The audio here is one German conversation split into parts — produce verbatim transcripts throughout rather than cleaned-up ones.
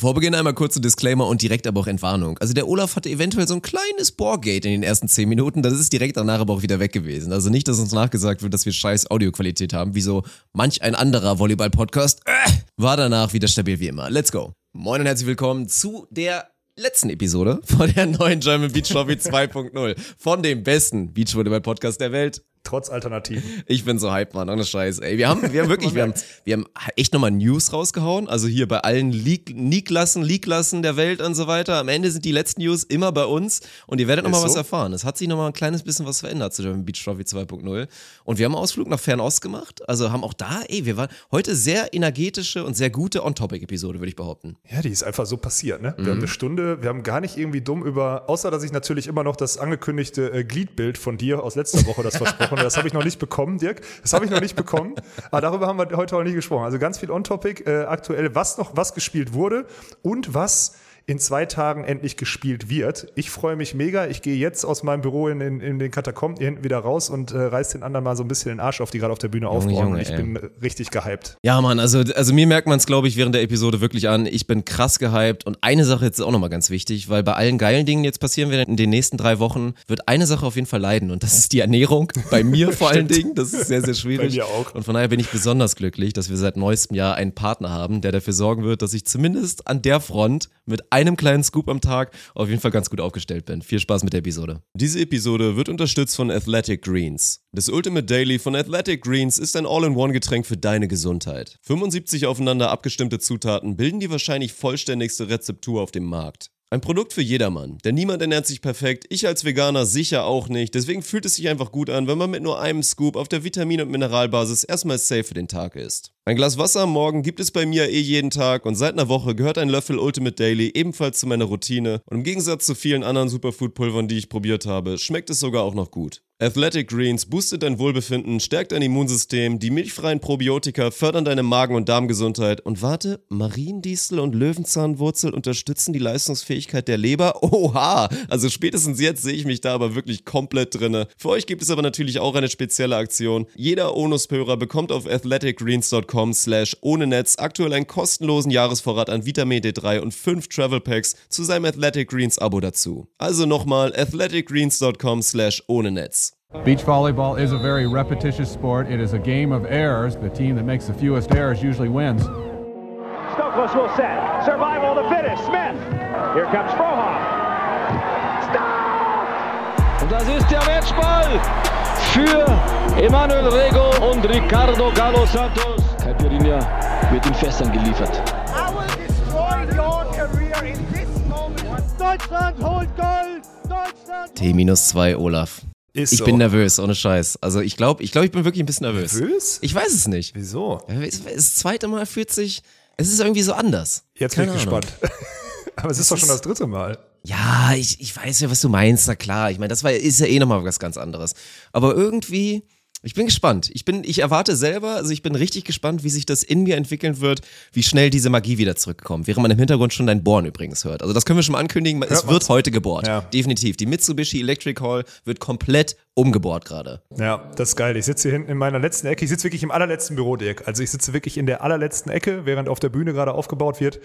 Vor Beginn einmal kurze Disclaimer und direkt aber auch Entwarnung. Also der Olaf hatte eventuell so ein kleines Bohrgate in den ersten zehn Minuten, das ist direkt danach aber auch wieder weg gewesen. Also nicht, dass uns nachgesagt wird, dass wir scheiß Audioqualität haben, wie so manch ein anderer Volleyball-Podcast. Äh, war danach wieder stabil wie immer. Let's go. Moin und herzlich willkommen zu der letzten Episode von der neuen German Beach Hobby zwei Punkt null. Von dem besten Beachvolleyball-Podcast der Welt. Trotz Alternativen. Ich bin so hyped, Mann, ohne Scheiß, ey. Wir haben, wir haben wirklich, wir haben, wir haben echt nochmal News rausgehauen. Also hier bei allen Leak, Niklassen, Leaklassen der Welt und so weiter. Am Ende sind die letzten News immer bei uns und ihr werdet nochmal was erfahren. Es hat sich nochmal ein kleines bisschen was verändert zu dem Beach Trophy zwei Punkt null. Und wir haben einen Ausflug nach Fernost gemacht. Also haben auch da, ey, wir waren heute sehr energetische und sehr gute On-Topic-Episode, würde ich behaupten. Ja, die ist einfach so passiert, ne? Wir mhm. haben eine Stunde, wir haben gar nicht irgendwie dumm über, außer dass ich natürlich immer noch das angekündigte äh, Gliedbild von dir aus letzter Woche, das versprochen. Das habe ich noch nicht bekommen, Dirk. Das habe ich noch nicht bekommen. Aber darüber haben wir heute auch nicht gesprochen. Also ganz viel on-topic. Äh, aktuell, was noch was gespielt wurde und was in zwei Tagen endlich gespielt wird. Ich freue mich mega. Ich gehe jetzt aus meinem Büro in, in, in den Katakomben hier hinten wieder raus und äh, reiß den anderen mal so ein bisschen den Arsch auf, die gerade auf der Bühne aufbauen. Ich bin ey. richtig gehypt. Ja, Mann, also, also mir merkt man es, glaube ich, während der Episode wirklich an. Ich bin krass gehypt. Und eine Sache jetzt ist auch nochmal ganz wichtig, weil bei allen geilen Dingen, die jetzt passieren werden in den nächsten drei Wochen, wird eine Sache auf jeden Fall leiden und das ist die Ernährung. Bei mir vor allen Dingen. Das ist sehr, sehr schwierig. Bei mir auch. Und von daher bin ich besonders glücklich, dass wir seit neuestem Jahr einen Partner haben, der dafür sorgen wird, dass ich zumindest an der Front mit einem kleinen Scoop am Tag auf jeden Fall ganz gut aufgestellt bin. Viel Spaß mit der Episode. Diese Episode wird unterstützt von Athletic Greens. Das Ultimate Daily von Athletic Greens ist ein All-in-One-Getränk für deine Gesundheit. fünfundsiebzig aufeinander abgestimmte Zutaten bilden die wahrscheinlich vollständigste Rezeptur auf dem Markt. Ein Produkt für jedermann, denn niemand ernährt sich perfekt, ich als Veganer sicher auch nicht, deswegen fühlt es sich einfach gut an, wenn man mit nur einem Scoop auf der Vitamin- und Mineralbasis erstmal safe für den Tag ist. Ein Glas Wasser am Morgen gibt es bei mir eh jeden Tag und seit einer Woche gehört ein Löffel Ultimate Daily ebenfalls zu meiner Routine und im Gegensatz zu vielen anderen Superfood-Pulvern, die ich probiert habe, schmeckt es sogar auch noch gut. Athletic Greens boostet dein Wohlbefinden, stärkt dein Immunsystem, die milchfreien Probiotika fördern deine Magen- und Darmgesundheit und warte, Mariendiesel und Löwenzahnwurzel unterstützen die Leistungsfähigkeit der Leber? Oha! Also spätestens jetzt sehe ich mich da aber wirklich komplett drinne. Für euch gibt es aber natürlich auch eine spezielle Aktion. Jeder Onus-Hörer bekommt auf athleticgreens.com slash ohne Netz aktuell einen kostenlosen Jahresvorrat an Vitamin D drei und fünf Travel Packs zu seinem Athletic Greens Abo dazu. Also nochmal athleticgreens.com slash ohne Netz. Beach volleyball is a very repetitious sport. It is a game of errors. The team that makes the fewest errors usually wins. Stokos will set. Survival to finish. Smith. Here comes Frohoff. Stop! Und das ist der Matchball für Emanuel Rego und Ricardo Galo Santos. Caipirinha wird in Fässern geliefert. I will destroy your career in this moment. Deutschland holt Gold! Deutschland! T minus zwei, Olaf. Ist ich so. bin nervös, ohne Scheiß. Also ich glaube, ich glaube, ich bin wirklich ein bisschen nervös. Nervös? Ich weiß es nicht. Wieso? Das zweite Mal fühlt sich, es ist irgendwie so anders. Jetzt Keine bin ich Ahnung. gespannt. Aber es ist, ist doch schon das dritte Mal. Ja, ich, ich weiß ja, was du meinst, na klar. Ich meine, das war, ist ja eh nochmal was ganz anderes. Aber irgendwie, ich bin gespannt. Ich bin, ich erwarte selber, also ich bin richtig gespannt, wie sich das in mir entwickeln wird, wie schnell diese Magie wieder zurückkommt. Während man im Hintergrund schon dein Bohren übrigens hört. Also das können wir schon mal ankündigen, es wird heute gebohrt. Ja. Definitiv. Die Mitsubishi Electric Hall wird komplett umgebohrt gerade. Ja, das ist geil. Ich sitze hier hinten in meiner letzten Ecke. Ich sitze wirklich im allerletzten Büro, Dirk. Also ich sitze wirklich in der allerletzten Ecke, während auf der Bühne gerade aufgebaut wird.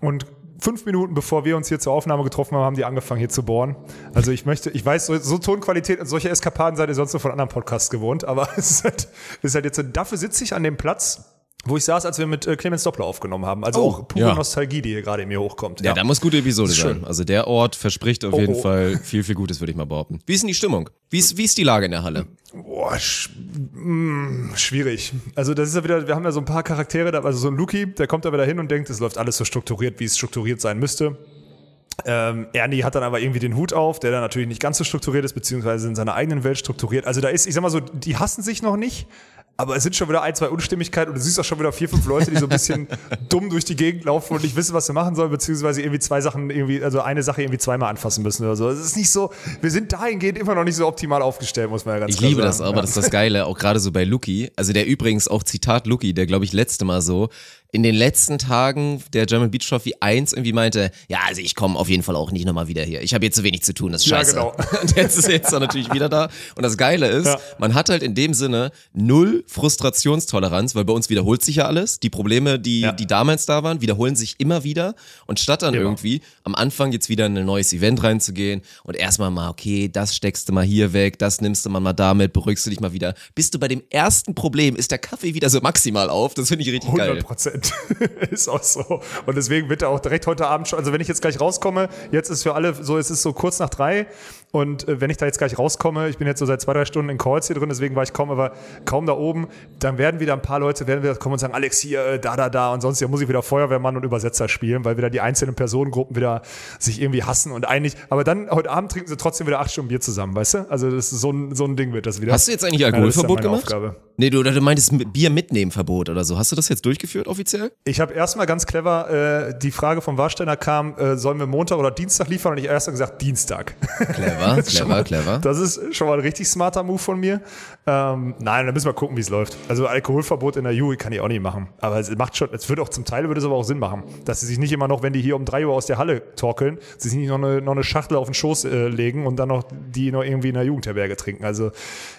Und fünf Minuten bevor wir uns hier zur Aufnahme getroffen haben, haben die angefangen hier zu bohren. Also ich möchte, ich weiß, so, so Tonqualität und solche Eskapaden seid ihr sonst nur von anderen Podcasts gewohnt, aber es ist halt, es ist halt jetzt so, dafür sitze ich an dem Platz, wo ich saß, als wir mit äh, Clemens Doppler aufgenommen haben. Also oh, auch pure ja. Nostalgie, die hier gerade in mir hochkommt. Ja, ja, da muss gute Episode sein. Also der Ort verspricht auf oh, jeden oh. Fall viel, viel Gutes, würde ich mal behaupten. Wie ist denn die Stimmung? Wie ist, wie ist die Lage in der Halle? Boah, sch- mh, schwierig. Also das ist ja wieder, wir haben ja so ein paar Charaktere, da, also so ein Luki, der kommt da wieder hin und denkt, es läuft alles so strukturiert, wie es strukturiert sein müsste. Ähm, Ernie hat dann aber irgendwie den Hut auf, der dann natürlich nicht ganz so strukturiert ist, beziehungsweise in seiner eigenen Welt strukturiert. Also da ist, ich sag mal so, die hassen sich noch nicht. Aber es sind schon wieder ein, zwei Unstimmigkeiten und du siehst auch schon wieder vier, fünf Leute, die so ein bisschen dumm durch die Gegend laufen und nicht wissen, was sie machen sollen, beziehungsweise irgendwie zwei Sachen irgendwie, also eine Sache irgendwie zweimal anfassen müssen oder so. Es ist nicht so, wir sind dahingehend immer noch nicht so optimal aufgestellt, muss man ja ganz ich klar sagen. Ich liebe das aber, ja. das ist das Geile, auch gerade so bei Luki, also der übrigens auch Zitat Luki, der glaube ich letzte Mal so, in den letzten Tagen der German Beach Trophy eins irgendwie meinte, ja, also ich komme auf jeden Fall auch nicht nochmal wieder hier. Ich habe jetzt zu wenig zu tun, das ist scheiße. Ja, genau. Und jetzt ist er jetzt natürlich wieder da. Und das Geile ist, ja. man hat halt in dem Sinne null Frustrationstoleranz, weil bei uns wiederholt sich ja alles. Die Probleme, die, ja. die damals da waren, wiederholen sich immer wieder. Und statt dann genau. irgendwie am Anfang jetzt wieder in ein neues Event reinzugehen und erstmal mal, okay, das steckst du mal hier weg, das nimmst du mal mal damit, beruhigst du dich mal wieder. Bist du bei dem ersten Problem, ist der Kaffee wieder so maximal auf. Das finde ich richtig geil. hundert Prozent. Ist auch so. Und deswegen bitte auch direkt heute Abend schon, also wenn ich jetzt gleich rauskomme, jetzt ist für alle so, es ist so kurz nach drei und wenn ich da jetzt gleich rauskomme, ich bin jetzt so seit zwei, drei Stunden in Calls hier drin, deswegen war ich kaum, aber kaum da oben, dann werden wieder ein paar Leute werden wieder kommen und sagen, Alex hier, da, da, da und sonst, ja muss ich wieder Feuerwehrmann und Übersetzer spielen, weil wieder die einzelnen Personengruppen wieder sich irgendwie hassen und einig, aber dann heute Abend trinken sie trotzdem wieder acht Stunden Bier zusammen, weißt du? Also das ist so ein, so ein Ding wird das wieder. Hast du jetzt eigentlich Alkoholverbot ja, gemacht? Aufgabe. Nee, du, du meintest Bier mitnehmen Verbot oder so. Hast du das jetzt durchgeführt offiziell? Ich habe erstmal ganz clever, äh, die Frage vom Warsteiner kam, äh, sollen wir Montag oder Dienstag liefern? Und ich habe erstmal gesagt, Dienstag. Clever, clever, mal, clever. Das ist schon mal ein richtig smarter Move von mir. Ähm, nein, dann müssen wir gucken, wie es läuft. Also Alkoholverbot in der Juli kann ich auch nicht machen. Aber es macht schon, es würde auch zum Teil, würde es aber auch Sinn machen, dass sie sich nicht immer noch, wenn die hier um drei Uhr aus der Halle torkeln, sie sich nicht noch eine, noch eine Schachtel auf den Schoß äh, legen und dann noch die noch irgendwie in der Jugendherberge trinken. Also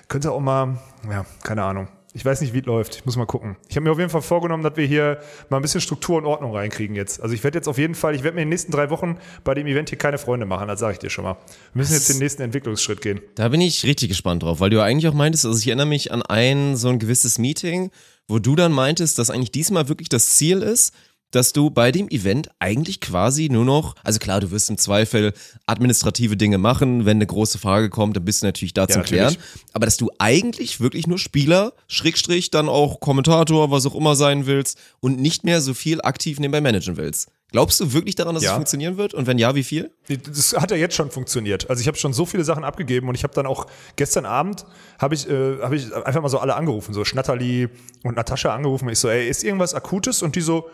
könnte auch mal, ja, keine Ahnung. Ich weiß nicht, wie es läuft. Ich muss mal gucken. Ich habe mir auf jeden Fall vorgenommen, dass wir hier mal ein bisschen Struktur und Ordnung reinkriegen jetzt. Also ich werde jetzt auf jeden Fall, ich werde mir in den nächsten drei Wochen bei dem Event hier keine Freunde machen, das sage ich dir schon mal. Wir müssen jetzt den nächsten Entwicklungsschritt gehen. Da bin ich richtig gespannt drauf, weil du ja eigentlich auch meintest, also ich erinnere mich an ein so ein gewisses Meeting, wo du dann meintest, dass eigentlich diesmal wirklich das Ziel ist, dass du bei dem Event eigentlich quasi nur noch, also klar, du wirst im Zweifel administrative Dinge machen, wenn eine große Frage kommt, dann bist du natürlich da zum Klären, aber dass du eigentlich wirklich nur Spieler, Schrägstrich, dann auch Kommentator, was auch immer sein willst und nicht mehr so viel aktiv nebenbei managen willst. Glaubst du wirklich daran, dass ja. es funktionieren wird? Und wenn ja, wie viel? Das hat ja jetzt schon funktioniert. Also ich habe schon so viele Sachen abgegeben und ich habe dann auch gestern Abend habe ich, äh, hab ich einfach mal so alle angerufen, so Schnatterli und Natascha angerufen. Ich so, ey, ist irgendwas Akutes? Und die so,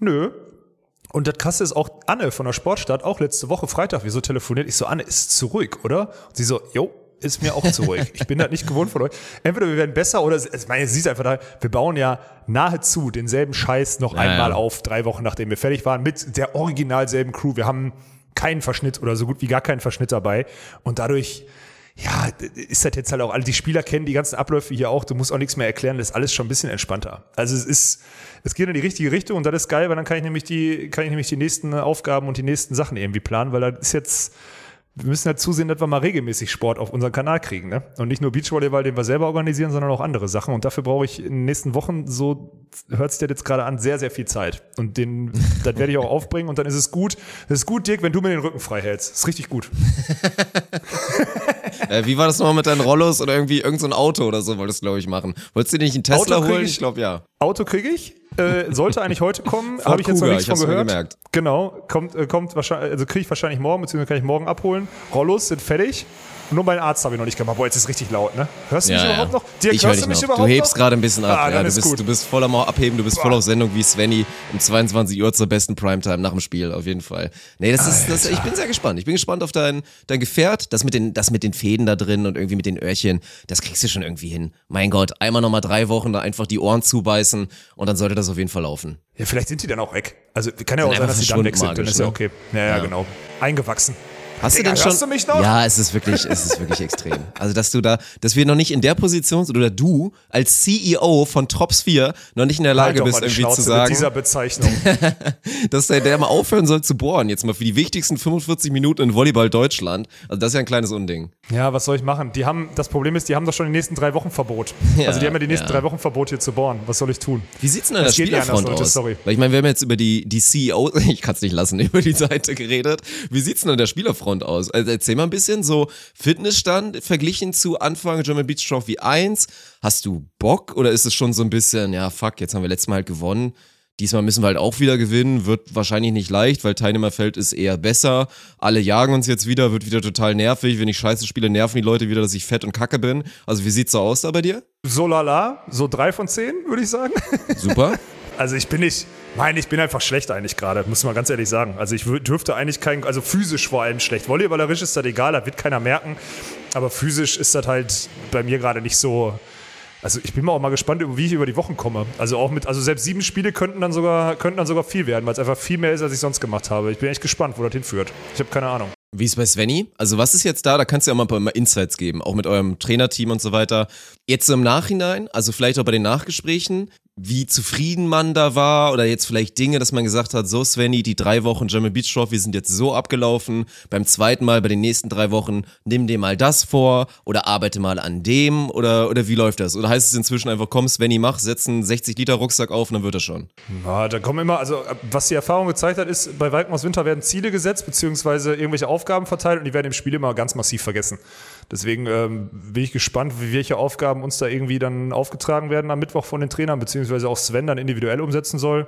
nö. Und das Krasse ist auch, Anne von der Sportstadt, auch letzte Woche Freitag, wir so telefoniert. Ich so, Anne, ist zu ruhig, oder? Und sie so, jo, ist mir auch zu ruhig. Ich bin das nicht gewohnt von euch. Entweder wir werden besser oder, ich meine, sie ist einfach da, wir bauen ja nahezu denselben Scheiß noch naja. einmal auf, drei Wochen nachdem wir fertig waren, mit der original selben Crew. Wir haben keinen Verschnitt oder so gut wie gar keinen Verschnitt dabei. Und dadurch... ja, ist das jetzt halt auch, alle die Spieler kennen die ganzen Abläufe hier auch, du musst auch nichts mehr erklären, das ist alles schon ein bisschen entspannter. Also es ist, es geht in die richtige Richtung und das ist geil, weil dann kann ich nämlich die, kann ich nämlich die nächsten Aufgaben und die nächsten Sachen irgendwie planen, weil das ist jetzt, wir müssen halt zusehen, dass wir mal regelmäßig Sport auf unseren Kanal kriegen, ne? Und nicht nur Beachvolleyball, den wir selber organisieren, sondern auch andere Sachen und dafür brauche ich in den nächsten Wochen, so hört sich das jetzt gerade an, sehr, sehr viel Zeit und den, das werde ich auch aufbringen und dann ist es gut, es ist gut, Dirk, wenn du mir den Rücken frei hältst, das ist richtig gut. Äh, wie war das nochmal mit deinen Rollos oder irgendwie irgend so ein Auto oder so wolltest du, glaube ich, machen? Wolltest du dir nicht einen Tesla Auto holen? Ich, ich glaube, ja. Auto kriege ich. Äh, sollte eigentlich heute kommen. Habe ich jetzt noch nicht von gehört. Gemerkt. Genau. Kommt, äh, kommt wahrscheinlich, also kriege ich wahrscheinlich morgen, beziehungsweise kann ich morgen abholen. Rollos sind fertig. Und nur meinen Arzt habe ich noch nicht gemacht. Boah, jetzt ist richtig laut, ne? Hörst du ja, mich ja. überhaupt noch? Dirk, ich hörst hör du mich noch. Überhaupt du hebst gerade ein bisschen ab. Ah, ja, du, bist, du bist voll am Abheben, du bist voll auf Sendung wie Svenny um zweiundzwanzig Uhr zur besten Primetime nach dem Spiel, auf jeden Fall. Nee, das ist, das, ich bin sehr gespannt. Ich bin gespannt auf dein, dein Gefährt. Das mit, den, das mit den Fäden da drin und irgendwie mit den Öhrchen, das kriegst du schon irgendwie hin. Mein Gott, einmal nochmal drei Wochen da einfach die Ohren zubeißen und dann sollte das auf jeden Fall laufen. Ja, vielleicht sind die dann auch weg. Also kann ja auch sein, dass die dann weg sind. Dann ist ja okay. Ja, ja, ja, genau. Eingewachsen. Hast Digga, du denn schon? Hörst du mich noch? Ja, es ist wirklich, es ist wirklich extrem. Also, dass du da, dass wir noch nicht in der Position sind, oder du als C E O von Top vier noch nicht in der Lage halt bist, irgendwie Schnauze zu sagen, mit dieser Bezeichnung. dass der, der mal aufhören soll zu bohren, jetzt mal für die wichtigsten fünfundvierzig Minuten in Volleyball Deutschland. Also, das ist ja ein kleines Unding. Ja, was soll ich machen? Die haben, das Problem ist, die haben doch schon die nächsten drei Wochen Verbot. Ja, also, die haben ja die nächsten ja. drei Wochen Verbot hier zu bohren. Was soll ich tun? Wie sieht's denn an der Spielerfront aus? Sorry. Weil ich meine, wir haben jetzt über die, die C E O, ich kann's nicht lassen, über die Seite geredet. Wie sieht's denn an der Spielerfront aus? Also erzähl mal ein bisschen so Fitnessstand verglichen zu Anfang German Beach Trophy eins. Hast du Bock oder ist es schon so ein bisschen, ja fuck, jetzt haben wir letztes Mal halt gewonnen, diesmal müssen wir halt auch wieder gewinnen, wird wahrscheinlich nicht leicht, weil Teilnehmerfeld ist eher besser, alle jagen uns jetzt wieder, wird wieder total nervig, wenn ich scheiße spiele, nerven die Leute wieder, dass ich fett und kacke bin. Also wie sieht's so aus da bei dir? So lala, so drei von zehn würde ich sagen. Super. Also ich bin nicht, nein, ich bin einfach schlecht eigentlich gerade, muss man ganz ehrlich sagen. Also ich dürfte eigentlich kein, also physisch vor allem schlecht. Volleyballerisch ist das egal, das wird keiner merken. Aber physisch ist das halt bei mir gerade nicht so, Also ich bin mal auch mal gespannt, wie ich über die Wochen komme. Also auch mit, also selbst sieben Spiele könnten dann sogar, könnten dann sogar viel werden, weil es einfach viel mehr ist, als ich sonst gemacht habe. Ich bin echt gespannt, wo das hinführt. Ich habe keine Ahnung. Wie ist bei Svenny? Also was ist jetzt da? Da kannst du ja auch mal ein paar Insights geben, auch mit eurem Trainerteam und so weiter. Jetzt im Nachhinein, also vielleicht auch bei den Nachgesprächen, wie zufrieden man da war oder jetzt vielleicht Dinge, dass man gesagt hat, so Svenny, die drei Wochen German Beach Trophy sind jetzt so abgelaufen, beim zweiten Mal, bei den nächsten drei Wochen, nimm dir mal das vor oder arbeite mal an dem oder, oder wie läuft das? Oder heißt es inzwischen einfach, komm Svenny, mach, setz einen sechzig Liter Rucksack auf und dann wird das schon? Na, da kommen immer, also was die Erfahrung gezeigt hat, ist, bei Walkenhaus Winter werden Ziele gesetzt, beziehungsweise irgendwelche Aufgaben verteilt und die werden im Spiel immer ganz massiv vergessen. Deswegen ähm, bin ich gespannt, welche Aufgaben uns da irgendwie dann aufgetragen werden am Mittwoch von den Trainern, beziehungsweise auch Sven dann individuell umsetzen soll.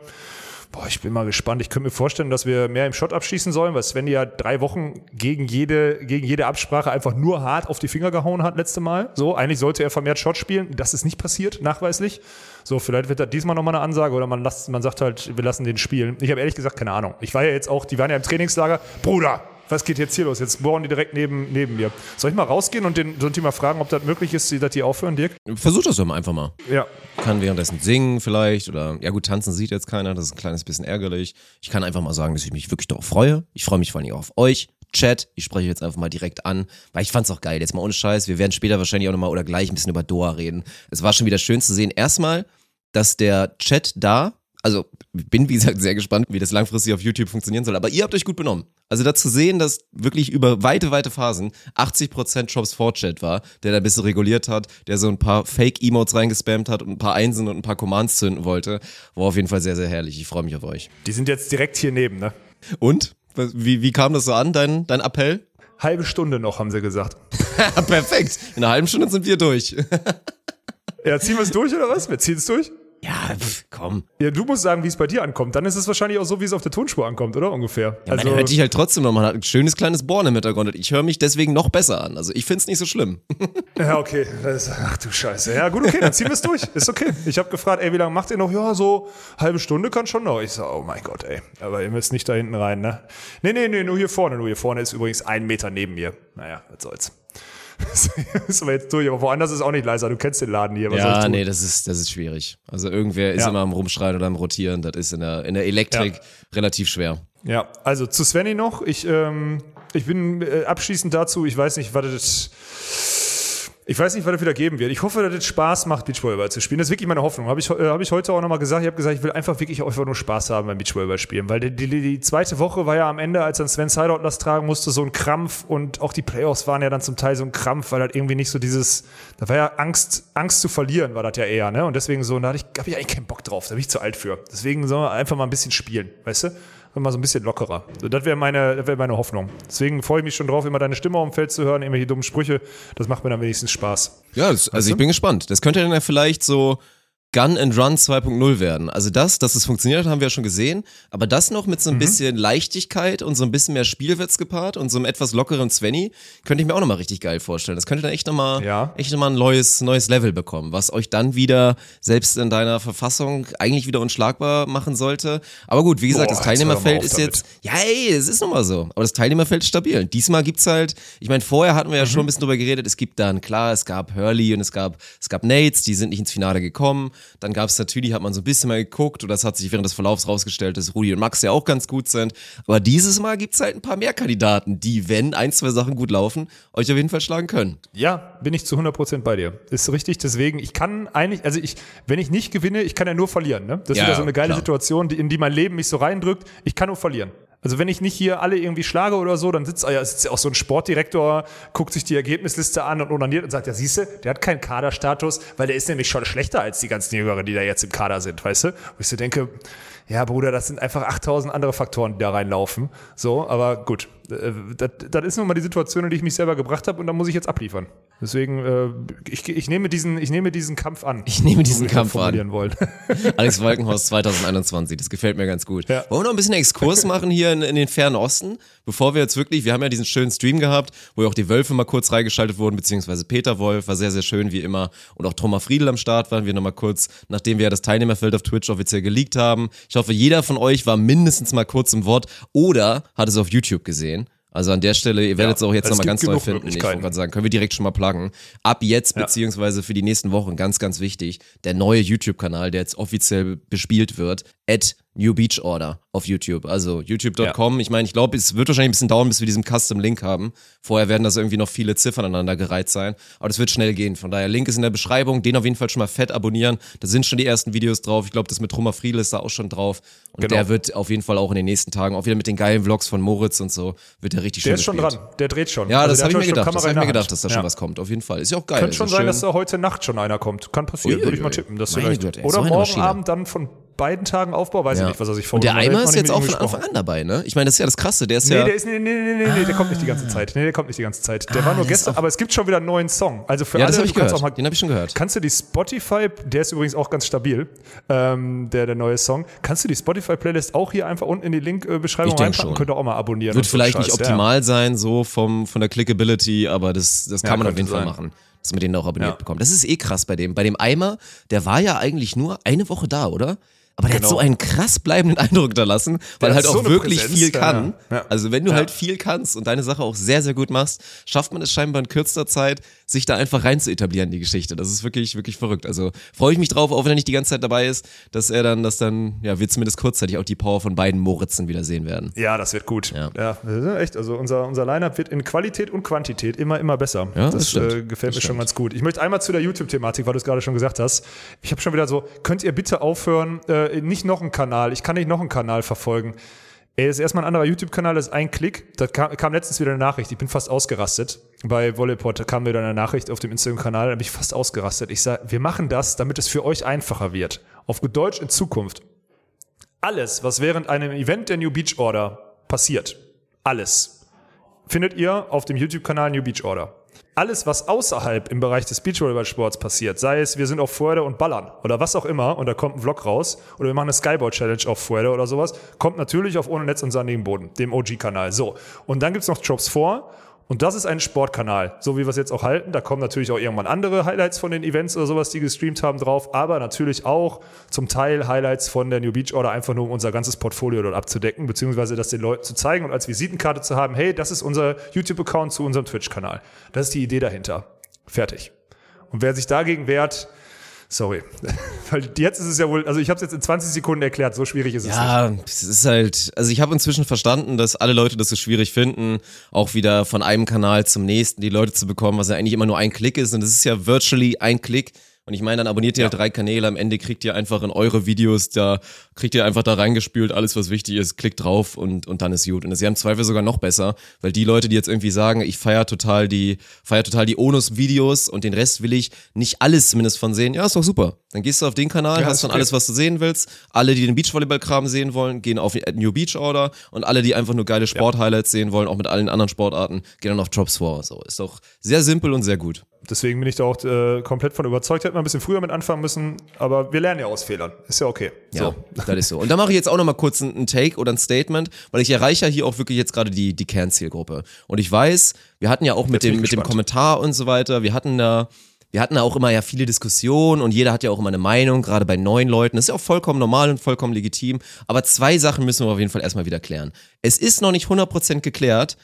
Boah, ich bin mal gespannt. Ich könnte mir vorstellen, dass wir mehr im Shot abschießen sollen, weil Sven ja drei Wochen gegen jede, gegen jede Absprache einfach nur hart auf die Finger gehauen hat letzte Mal. So, eigentlich sollte er vermehrt Shot spielen. Das ist nicht passiert, nachweislich. So, vielleicht wird das diesmal nochmal eine Ansage oder man, lasst, man sagt halt, wir lassen den spielen. Ich habe ehrlich gesagt keine Ahnung. Ich war ja jetzt auch, die waren ja im Trainingslager. Bruder! Was geht jetzt hier los? Jetzt bohren die direkt neben, neben mir. Soll ich mal rausgehen und den und die mal fragen, ob das möglich ist, dass die aufhören, Dirk? Versuch das doch mal einfach mal. Ja. Kann währenddessen singen vielleicht oder, ja gut, tanzen sieht jetzt keiner, das ist ein kleines bisschen ärgerlich. Ich kann einfach mal sagen, dass ich mich wirklich darauf freue. Ich freue mich vor allem auch auf euch. Chat, ich spreche jetzt einfach mal direkt an, weil ich fand's auch geil, jetzt mal ohne Scheiß. Wir werden später wahrscheinlich auch nochmal oder gleich ein bisschen über Doha reden. Es war schon wieder schön zu sehen. Erstmal, dass der Chat da, also bin wie gesagt sehr gespannt, wie das langfristig auf YouTube funktionieren soll, aber ihr habt euch gut benommen. Also da zu sehen, dass wirklich über weite, weite Phasen achtzig Prozent Shops four Chat war, der da ein bisschen reguliert hat, der so ein paar Fake-Emotes reingespammt hat und ein paar Einsen und ein paar Commands zünden wollte, war auf jeden Fall sehr, sehr herrlich. Ich freue mich auf euch. Die sind jetzt direkt hier neben, ne? Und? Wie, wie kam das so an, dein, dein Appell? Halbe Stunde noch, haben sie gesagt. Perfekt. In einer halben Stunde sind wir durch. Ja, ziehen wir es durch oder was? Wir ziehen es durch? Ja, pf, komm. Ja, du musst sagen, wie es bei dir ankommt. Dann ist es wahrscheinlich auch so, wie es auf der Tonspur ankommt, oder? Ungefähr. Ja, also man hört dich halt trotzdem noch. Man hat ein schönes kleines Bohren im Hintergrund. Ich höre mich deswegen noch besser an. Also ich finde es nicht so schlimm. Ja, okay. Das ist, ach du Scheiße. Ja, gut, okay, dann ziehen wir es durch. Ist okay. Ich habe gefragt, ey, wie lange macht ihr noch? Ja, so halbe Stunde kann schon noch. Ich so, oh mein Gott, ey. Aber ihr müsst nicht da hinten rein, ne? Nee, nee, nee, nur hier vorne. Nur hier vorne ist übrigens ein Meter neben mir. Naja, was soll's. Das war jetzt durch, aber woanders ist auch nicht leiser. Du kennst den Laden hier. Was ja, soll ich tun? Nee, das ist, das ist schwierig. Also irgendwer ist ja immer am Rumschreien oder am Rotieren. Das ist in der, in der Elektrik ja relativ schwer. Ja, also zu Svenny noch. Ich, ähm, ich bin äh, abschließend dazu, ich weiß nicht, was das, ich weiß nicht, was das wieder geben wird. Ich hoffe, dass das Spaß macht, Beachvolleyball zu spielen. Das ist wirklich meine Hoffnung. Habe ich, äh, hab ich heute auch nochmal gesagt. Ich habe gesagt, ich will einfach wirklich einfach nur Spaß haben beim Beachvolleyball spielen. Weil die, die, die zweite Woche war ja am Ende, als dann Sven Seidout das tragen musste, so ein Krampf. Und auch die Playoffs waren ja dann zum Teil so ein Krampf, weil halt irgendwie nicht so dieses, da war ja Angst, Angst zu verlieren, war das ja eher, ne? Und deswegen so, da habe ich, hab ich eigentlich keinen Bock drauf. Da bin ich zu alt für. Deswegen sollen wir einfach mal ein bisschen spielen, weißt du? Mal so ein bisschen lockerer. So, das wäre meine, das wäre meine Hoffnung. Deswegen freue ich mich schon drauf, immer deine Stimme auf dem Feld zu hören, immer die dummen Sprüche. Das macht mir dann wenigstens Spaß. Ja, das, also ich bin gespannt. Das könnte dann ja vielleicht so Gun and Run zwei Punkt null werden. Also das, dass es funktioniert hat, haben wir ja schon gesehen. Aber das noch mit so ein mhm. bisschen Leichtigkeit und so ein bisschen mehr Spielwitz gepaart und so einem etwas lockeren Svenny, könnte ich mir auch nochmal richtig geil vorstellen. Das könnte dann echt nochmal ja. echt nochmal ein neues, neues Level bekommen, was euch dann wieder, selbst in deiner Verfassung, eigentlich wieder unschlagbar machen sollte. Aber gut, wie gesagt, Boah, das Teilnehmerfeld ist damit. jetzt, ja ey, es ist nochmal so. Aber das Teilnehmerfeld ist stabil. Diesmal gibt's halt, ich meine, vorher hatten wir ja mhm. schon ein bisschen drüber geredet, es gibt dann, klar, es gab Hurley und es gab, es gab Nates, die sind nicht ins Finale gekommen. Dann gab es natürlich, hat man so ein bisschen mal geguckt und das hat sich während des Verlaufs rausgestellt, dass Rudi und Max ja auch ganz gut sind. Aber dieses Mal gibt es halt ein paar mehr Kandidaten, die, wenn ein, zwei Sachen gut laufen, euch auf jeden Fall schlagen können. Ja, bin ich zu hundert Prozent bei dir. Ist richtig, deswegen, ich kann eigentlich, also ich, wenn ich nicht gewinne, ich kann ja nur verlieren, ne? Das ist ja wieder so eine geile klar. Situation, die, in die mein Leben mich so reindrückt. Ich kann nur verlieren. Also wenn ich nicht hier alle irgendwie schlage oder so, dann sitzt ja, sitzt ja auch so ein Sportdirektor, guckt sich die Ergebnisliste an und onaniert und sagt, ja siehst du, der hat keinen Kaderstatus, weil der ist nämlich schon schlechter als die ganzen Jüngeren, die da jetzt im Kader sind, weißt du? Wo ich so denke, ja Bruder, das sind einfach achttausend andere Faktoren, die da reinlaufen. So, aber gut, das, das ist nun mal die Situation, in die ich mich selber gebracht habe und da muss ich jetzt abliefern. Deswegen, ich, ich, nehme, diesen, ich nehme diesen Kampf an. Ich nehme diesen Kampf an. Alex Walkenhaus zwanzig einundzwanzig, das gefällt mir ganz gut. Ja. Wollen wir noch ein bisschen Exkurs machen hier in, in den fernen Osten? Bevor wir jetzt wirklich, wir haben ja diesen schönen Stream gehabt, wo ja auch die Wölfe mal kurz reingeschaltet wurden, beziehungsweise Peter Wolf war sehr, sehr schön wie immer und auch Thomas Friedl am Start waren wir nochmal kurz, nachdem wir ja das Teilnehmerfeld auf Twitch offiziell geleakt haben. Ich hoffe, jeder von euch war mindestens mal kurz im Wort oder hat es auf YouTube gesehen. Also an der Stelle, ihr werdet es ja, auch jetzt nochmal ganz neu finden. Ich wollte gerade sagen, können wir direkt schon mal pluggen. Ab jetzt, ja. beziehungsweise für die nächsten Wochen, ganz, ganz wichtig, der neue YouTube-Kanal, der jetzt offiziell bespielt wird, at New Beach Order auf YouTube, also youtube dot com. Ja. Ich meine, ich glaube, es wird wahrscheinlich ein bisschen dauern, bis wir diesen Custom-Link haben. Vorher werden das irgendwie noch viele Ziffern aneinander gereiht sein, aber das wird schnell gehen. Von daher, Link ist in der Beschreibung, den auf jeden Fall schon mal fett abonnieren. Da sind schon die ersten Videos drauf. Ich glaube, das mit Trummer Friedl ist da auch schon drauf. Und genau. der wird auf jeden Fall auch in den nächsten Tagen, auch wieder mit den geilen Vlogs von Moritz und so, wird der richtig schön Der ist schon dran, der dreht schon. Ja, also das habe ich mir gedacht, das hab ich mir gedacht, dass da ja. schon was kommt, auf jeden Fall. Ist ja auch geil. Könnte schon sein, schön. Dass da heute Nacht schon einer kommt. Kann passieren, würde ich mal tippen. Dass vielleicht. Gott, ey, oder so morgen Maschine. Abend dann von beiden Tagen Aufbau, weiß ja. ich nicht, was er sich vorgenommen hat. Der Eimer ist jetzt auch von Anfang an dabei, ne? Ich meine, das ist ja das Krasse, der ist nee, ja... Nee, der ist, nee, nee, nee, nee, ah. der kommt nicht die ganze Zeit. Nee, der kommt nicht die ganze Zeit. Der ah, war nur gestern, aber es gibt schon wieder einen neuen Song. Also für ja, alle, das hab ich gehört. Auch mal, den habe ich schon gehört. Kannst du die Spotify, der ist übrigens auch ganz stabil, ähm, der, der neue Song, kannst du die Spotify-Playlist auch hier einfach unten in die Link-Beschreibung ich reinpacken? Könnt ihr auch mal abonnieren. Wird vielleicht so nicht Scheiß. optimal ja. sein, so vom, von der Clickability, aber das, das kann ja, man auf jeden Fall machen. Dass man den auch abonniert ja. bekommt. Das ist eh krass bei dem. Bei dem Eimer, der war ja eigentlich nur eine Woche da, oder? Aber der genau. hat so einen krass bleibenden Eindruck hinterlassen, weil er halt so auch wirklich Präsenz, viel kann. Ja, ja. Also wenn du ja. halt viel kannst und deine Sache auch sehr, sehr gut machst, schafft man es scheinbar in kürzester Zeit, sich da einfach rein zu etablieren, die Geschichte. Das ist wirklich, wirklich verrückt. Also freue ich mich drauf, auch wenn er nicht die ganze Zeit dabei ist, dass er dann, dass dann, ja, wir zumindest kurzzeitig auch die Power von beiden Moritzen wieder sehen werden. Ja, das wird gut. Ja, ja echt. Also unser, unser Line-Up wird in Qualität und Quantität immer, immer besser. Ja, das das äh, gefällt das mir stimmt. schon ganz gut. Ich möchte einmal zu der YouTube-Thematik, weil du es gerade schon gesagt hast. Ich habe schon wieder so, könnt ihr bitte aufhören, äh, nicht noch einen Kanal, ich kann nicht noch einen Kanal verfolgen. Ey, das ist erstmal ein anderer YouTube-Kanal, das ist ein Klick. Da kam, kam letztens wieder eine Nachricht, ich bin fast ausgerastet. Bei Volleyport, da kam wieder eine Nachricht auf dem Instagram-Kanal, da bin ich fast ausgerastet. Ich sage, wir machen das, damit es für euch einfacher wird. Auf gut Deutsch in Zukunft. Alles, was während einem Event der New Beach Order passiert, alles, findet ihr auf dem YouTube-Kanal New Beach Order. Alles, was außerhalb im Bereich des Beachvolleyballsports passiert, sei es, wir sind auf Fuerde und ballern oder was auch immer und da kommt ein Vlog raus oder wir machen eine Skyboard-Challenge auf Fuerde oder sowas, kommt natürlich auf Ohne Netz und sandigem Boden, dem O G-Kanal. So, und dann gibt's noch Drops vor und das ist ein Sportkanal, so wie wir es jetzt auch halten. Da kommen natürlich auch irgendwann andere Highlights von den Events oder sowas, die gestreamt haben, drauf, aber natürlich auch zum Teil Highlights von der New Beach Order, einfach nur um unser ganzes Portfolio dort abzudecken, beziehungsweise das den Leuten zu zeigen und als Visitenkarte zu haben, hey, das ist unser YouTube-Account zu unserem Twitch-Kanal. Das ist die Idee dahinter. Fertig. Und wer sich dagegen wehrt, sorry. Weil jetzt ist es ja wohl, also ich habe es jetzt in zwanzig Sekunden erklärt, so schwierig ist es ja, nicht. Ja, es ist halt, also ich habe inzwischen verstanden, dass alle Leute das so schwierig finden, auch wieder von einem Kanal zum nächsten die Leute zu bekommen, was ja eigentlich immer nur ein Klick ist und das ist ja virtually ein Klick. Und ich meine, dann abonniert ihr ja. halt drei Kanäle, am Ende kriegt ihr einfach in eure Videos, da kriegt ihr einfach da reingespült, alles was wichtig ist, klickt drauf und und dann ist gut. Und das ist ja im Zweifel sogar noch besser, weil die Leute, die jetzt irgendwie sagen, ich feiere total die feier total die Onus-Videos und den Rest will ich nicht alles zumindest von sehen, ja ist doch super. Dann gehst du auf den Kanal, ja, hast dann alles, was du sehen willst. Alle, die den Beachvolleyball-Kram sehen wollen, gehen auf New Beach Order und alle, die einfach nur geile Sport-Highlights ja. sehen wollen, auch mit allen anderen Sportarten, gehen dann auf Drops vor. So, ist doch sehr simpel und sehr gut. Deswegen bin ich da auch äh, komplett von überzeugt. Hätten wir ein bisschen früher mit anfangen müssen, aber wir lernen ja aus Fehlern. Ist ja okay. Ja, so. Das ist so. Und da mache ich jetzt auch nochmal kurz einen Take oder ein Statement, weil ich erreiche ja hier auch wirklich jetzt gerade die, die Kernzielgruppe. Und ich weiß, wir hatten ja auch mit dem, mit dem Kommentar und so weiter, wir hatten da... Wir hatten auch immer ja viele Diskussionen und jeder hat ja auch immer eine Meinung, gerade bei neuen Leuten. Das ist ja auch vollkommen normal und vollkommen legitim. Aber zwei Sachen müssen wir auf jeden Fall erstmal wieder klären. Es ist noch nicht hundert Prozent geklärt,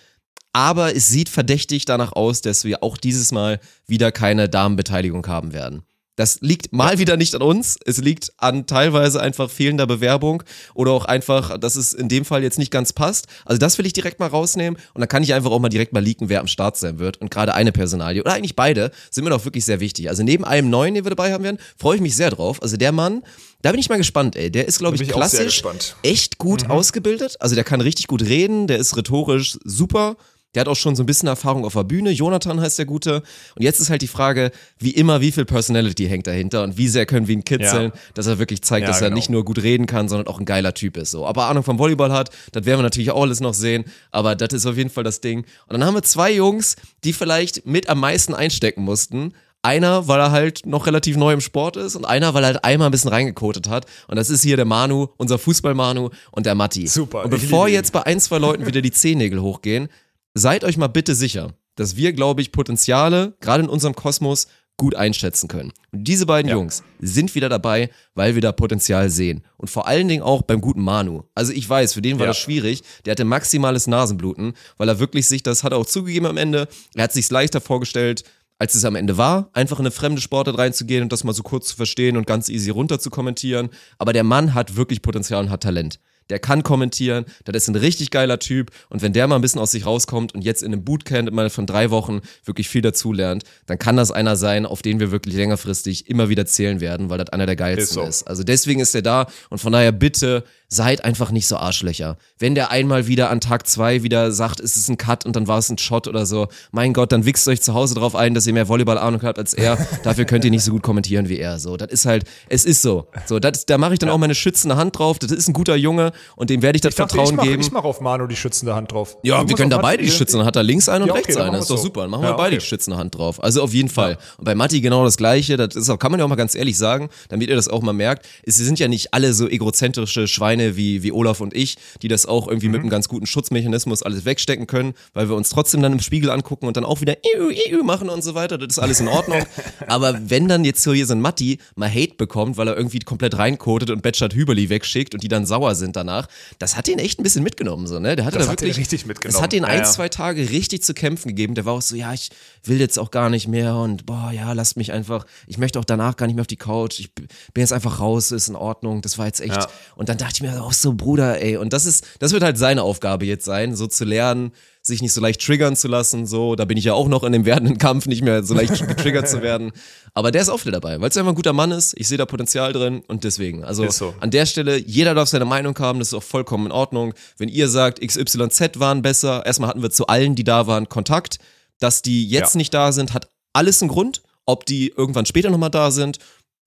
aber es sieht verdächtig danach aus, dass wir auch dieses Mal wieder keine Damenbeteiligung haben werden. Das liegt mal wieder nicht an uns, es liegt an teilweise einfach fehlender Bewerbung oder auch einfach, dass es in dem Fall jetzt nicht ganz passt. Also das will ich direkt mal rausnehmen und dann kann ich einfach auch mal direkt mal leaken, wer am Start sein wird. Und gerade eine Personalie, oder eigentlich beide, sind mir doch wirklich sehr wichtig. Also neben einem neuen, den wir dabei haben werden, freue ich mich sehr drauf. Also der Mann, da bin ich mal gespannt, ey. Der ist, glaube ich, klassisch echt gut mhm. ausgebildet. Also der kann richtig gut reden, der ist rhetorisch super. Der hat auch schon so ein bisschen Erfahrung auf der Bühne. Jonathan heißt der Gute. Und jetzt ist halt die Frage, wie immer, wie viel Personality hängt dahinter und wie sehr können wir ihn kitzeln, ja. dass er wirklich zeigt, ja, dass genau. er nicht nur gut reden kann, sondern auch ein geiler Typ ist. So, aber Ahnung vom Volleyball hat, das werden wir natürlich auch alles noch sehen. Aber das ist auf jeden Fall das Ding. Und dann haben wir zwei Jungs, die vielleicht mit am meisten einstecken mussten. Einer, weil er halt noch relativ neu im Sport ist und einer, weil er halt einmal ein bisschen reingekotet hat. Und das ist hier der Manu, unser Fußball-Manu und der Matti. Super. Und bevor jetzt bei ein, zwei Leuten wieder die Zehennägel hochgehen, seid euch mal bitte sicher, dass wir, glaube ich, Potenziale, gerade in unserem Kosmos, gut einschätzen können. Und diese beiden ja. Jungs sind wieder dabei, weil wir da Potenzial sehen. Und vor allen Dingen auch beim guten Manu. Also ich weiß, für den war ja. das schwierig. Der hatte maximales Nasenbluten, weil er wirklich sich, das hat er auch zugegeben am Ende, er hat sich es leichter vorgestellt, als es am Ende war, einfach in eine fremde Sportart reinzugehen und das mal so kurz zu verstehen und ganz easy runter zu kommentieren. Aber der Mann hat wirklich Potenzial und hat Talent. Der kann kommentieren, der ist ein richtig geiler Typ und wenn der mal ein bisschen aus sich rauskommt und jetzt in einem Bootcamp mal von drei Wochen wirklich viel dazulernt, dann kann das einer sein, auf den wir wirklich längerfristig immer wieder zählen werden, weil das einer der geilsten ist. So. ist. Also deswegen ist der da und von daher bitte, seid einfach nicht so Arschlöcher. Wenn der einmal wieder an Tag zwei wieder sagt, es ist ein Cut und dann war es ein Shot oder so, mein Gott, dann wichst euch zu Hause drauf ein, dass ihr mehr Volleyball-Ahnung habt als er, dafür könnt ihr nicht so gut kommentieren wie er. So, das ist halt, es ist so. So, das, da mache ich dann ja. auch meine schützende Hand drauf, das ist ein guter Junge, und dem werde ich das ich dachte, Vertrauen ich mach, geben. Ich mache auf Manu die schützende Hand drauf. Ja, also wir können da beide die schützende Hand, da links ein und ja, okay, rechts ein. Das ist doch so. super. Dann machen ja, wir beide okay. die schützende Hand drauf. Also auf jeden Fall. Ja. Und bei Matti genau das Gleiche. Das ist auch, kann man ja auch mal ganz ehrlich sagen, damit ihr das auch mal merkt. Es sind ja nicht alle so egozentrische Schweine wie, wie Olaf und ich, die das auch irgendwie mhm. mit einem ganz guten Schutzmechanismus alles wegstecken können, weil wir uns trotzdem dann im Spiegel angucken und dann auch wieder iu, iu machen und so weiter. Das ist alles in Ordnung. Aber wenn dann jetzt hier so ein Matti mal Hate bekommt, weil er irgendwie komplett reinkotet und Betschart Hüberli wegschickt und die dann sauer sind danach, das hat ihn echt ein bisschen mitgenommen, so, ne? Der hatte das da hat wirklich, ihn richtig mitgenommen. Das hat ihn ja, ein, ja. zwei Tage richtig zu kämpfen gegeben. Der war auch so, ja, ich will jetzt auch gar nicht mehr und boah, ja, lasst mich einfach, ich möchte auch danach gar nicht mehr auf die Couch, ich bin jetzt einfach raus, ist in Ordnung, das war jetzt echt. Ja. Und dann dachte ich mir auch so, Bruder, ey, und das ist, das wird halt seine Aufgabe jetzt sein, so zu lernen, sich nicht so leicht triggern zu lassen, so, da bin ich ja auch noch in dem werdenden Kampf, nicht mehr so leicht getriggert zu werden, aber der ist oft dabei, weil es einfach ein guter Mann ist, ich sehe da Potenzial drin und deswegen, also so. An der Stelle, jeder darf seine Meinung haben, das ist auch vollkommen in Ordnung, wenn ihr sagt, X Y Z waren besser, erstmal hatten wir zu allen, die da waren, Kontakt, dass die jetzt ja. nicht da sind, hat alles einen Grund, ob die irgendwann später nochmal da sind,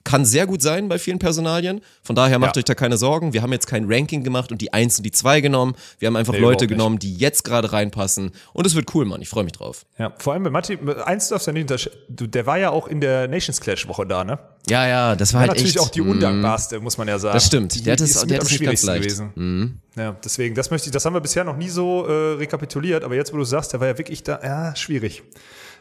kann sehr gut sein bei vielen Personalien. Von daher macht ja. euch da keine Sorgen. Wir haben jetzt kein Ranking gemacht und die eins und die zwei genommen. Wir haben einfach nee, Leute genommen, die jetzt gerade reinpassen. Und es wird cool, Mann. Ich freue mich drauf. Ja, vor allem bei Matti, eins darfst du ja nicht unterschätzen. Der war ja auch in der Nations Clash-Woche da, ne? Ja, ja, das war halt natürlich echt, auch die undankbarste, mm, muss man ja sagen. Das stimmt. Die, der hat es am schwierigsten leicht. gewesen. Mm. Ja, deswegen, das möchte ich, das haben wir bisher noch nie so äh, rekapituliert. Aber jetzt, wo du sagst, der war ja wirklich da, ja, schwierig.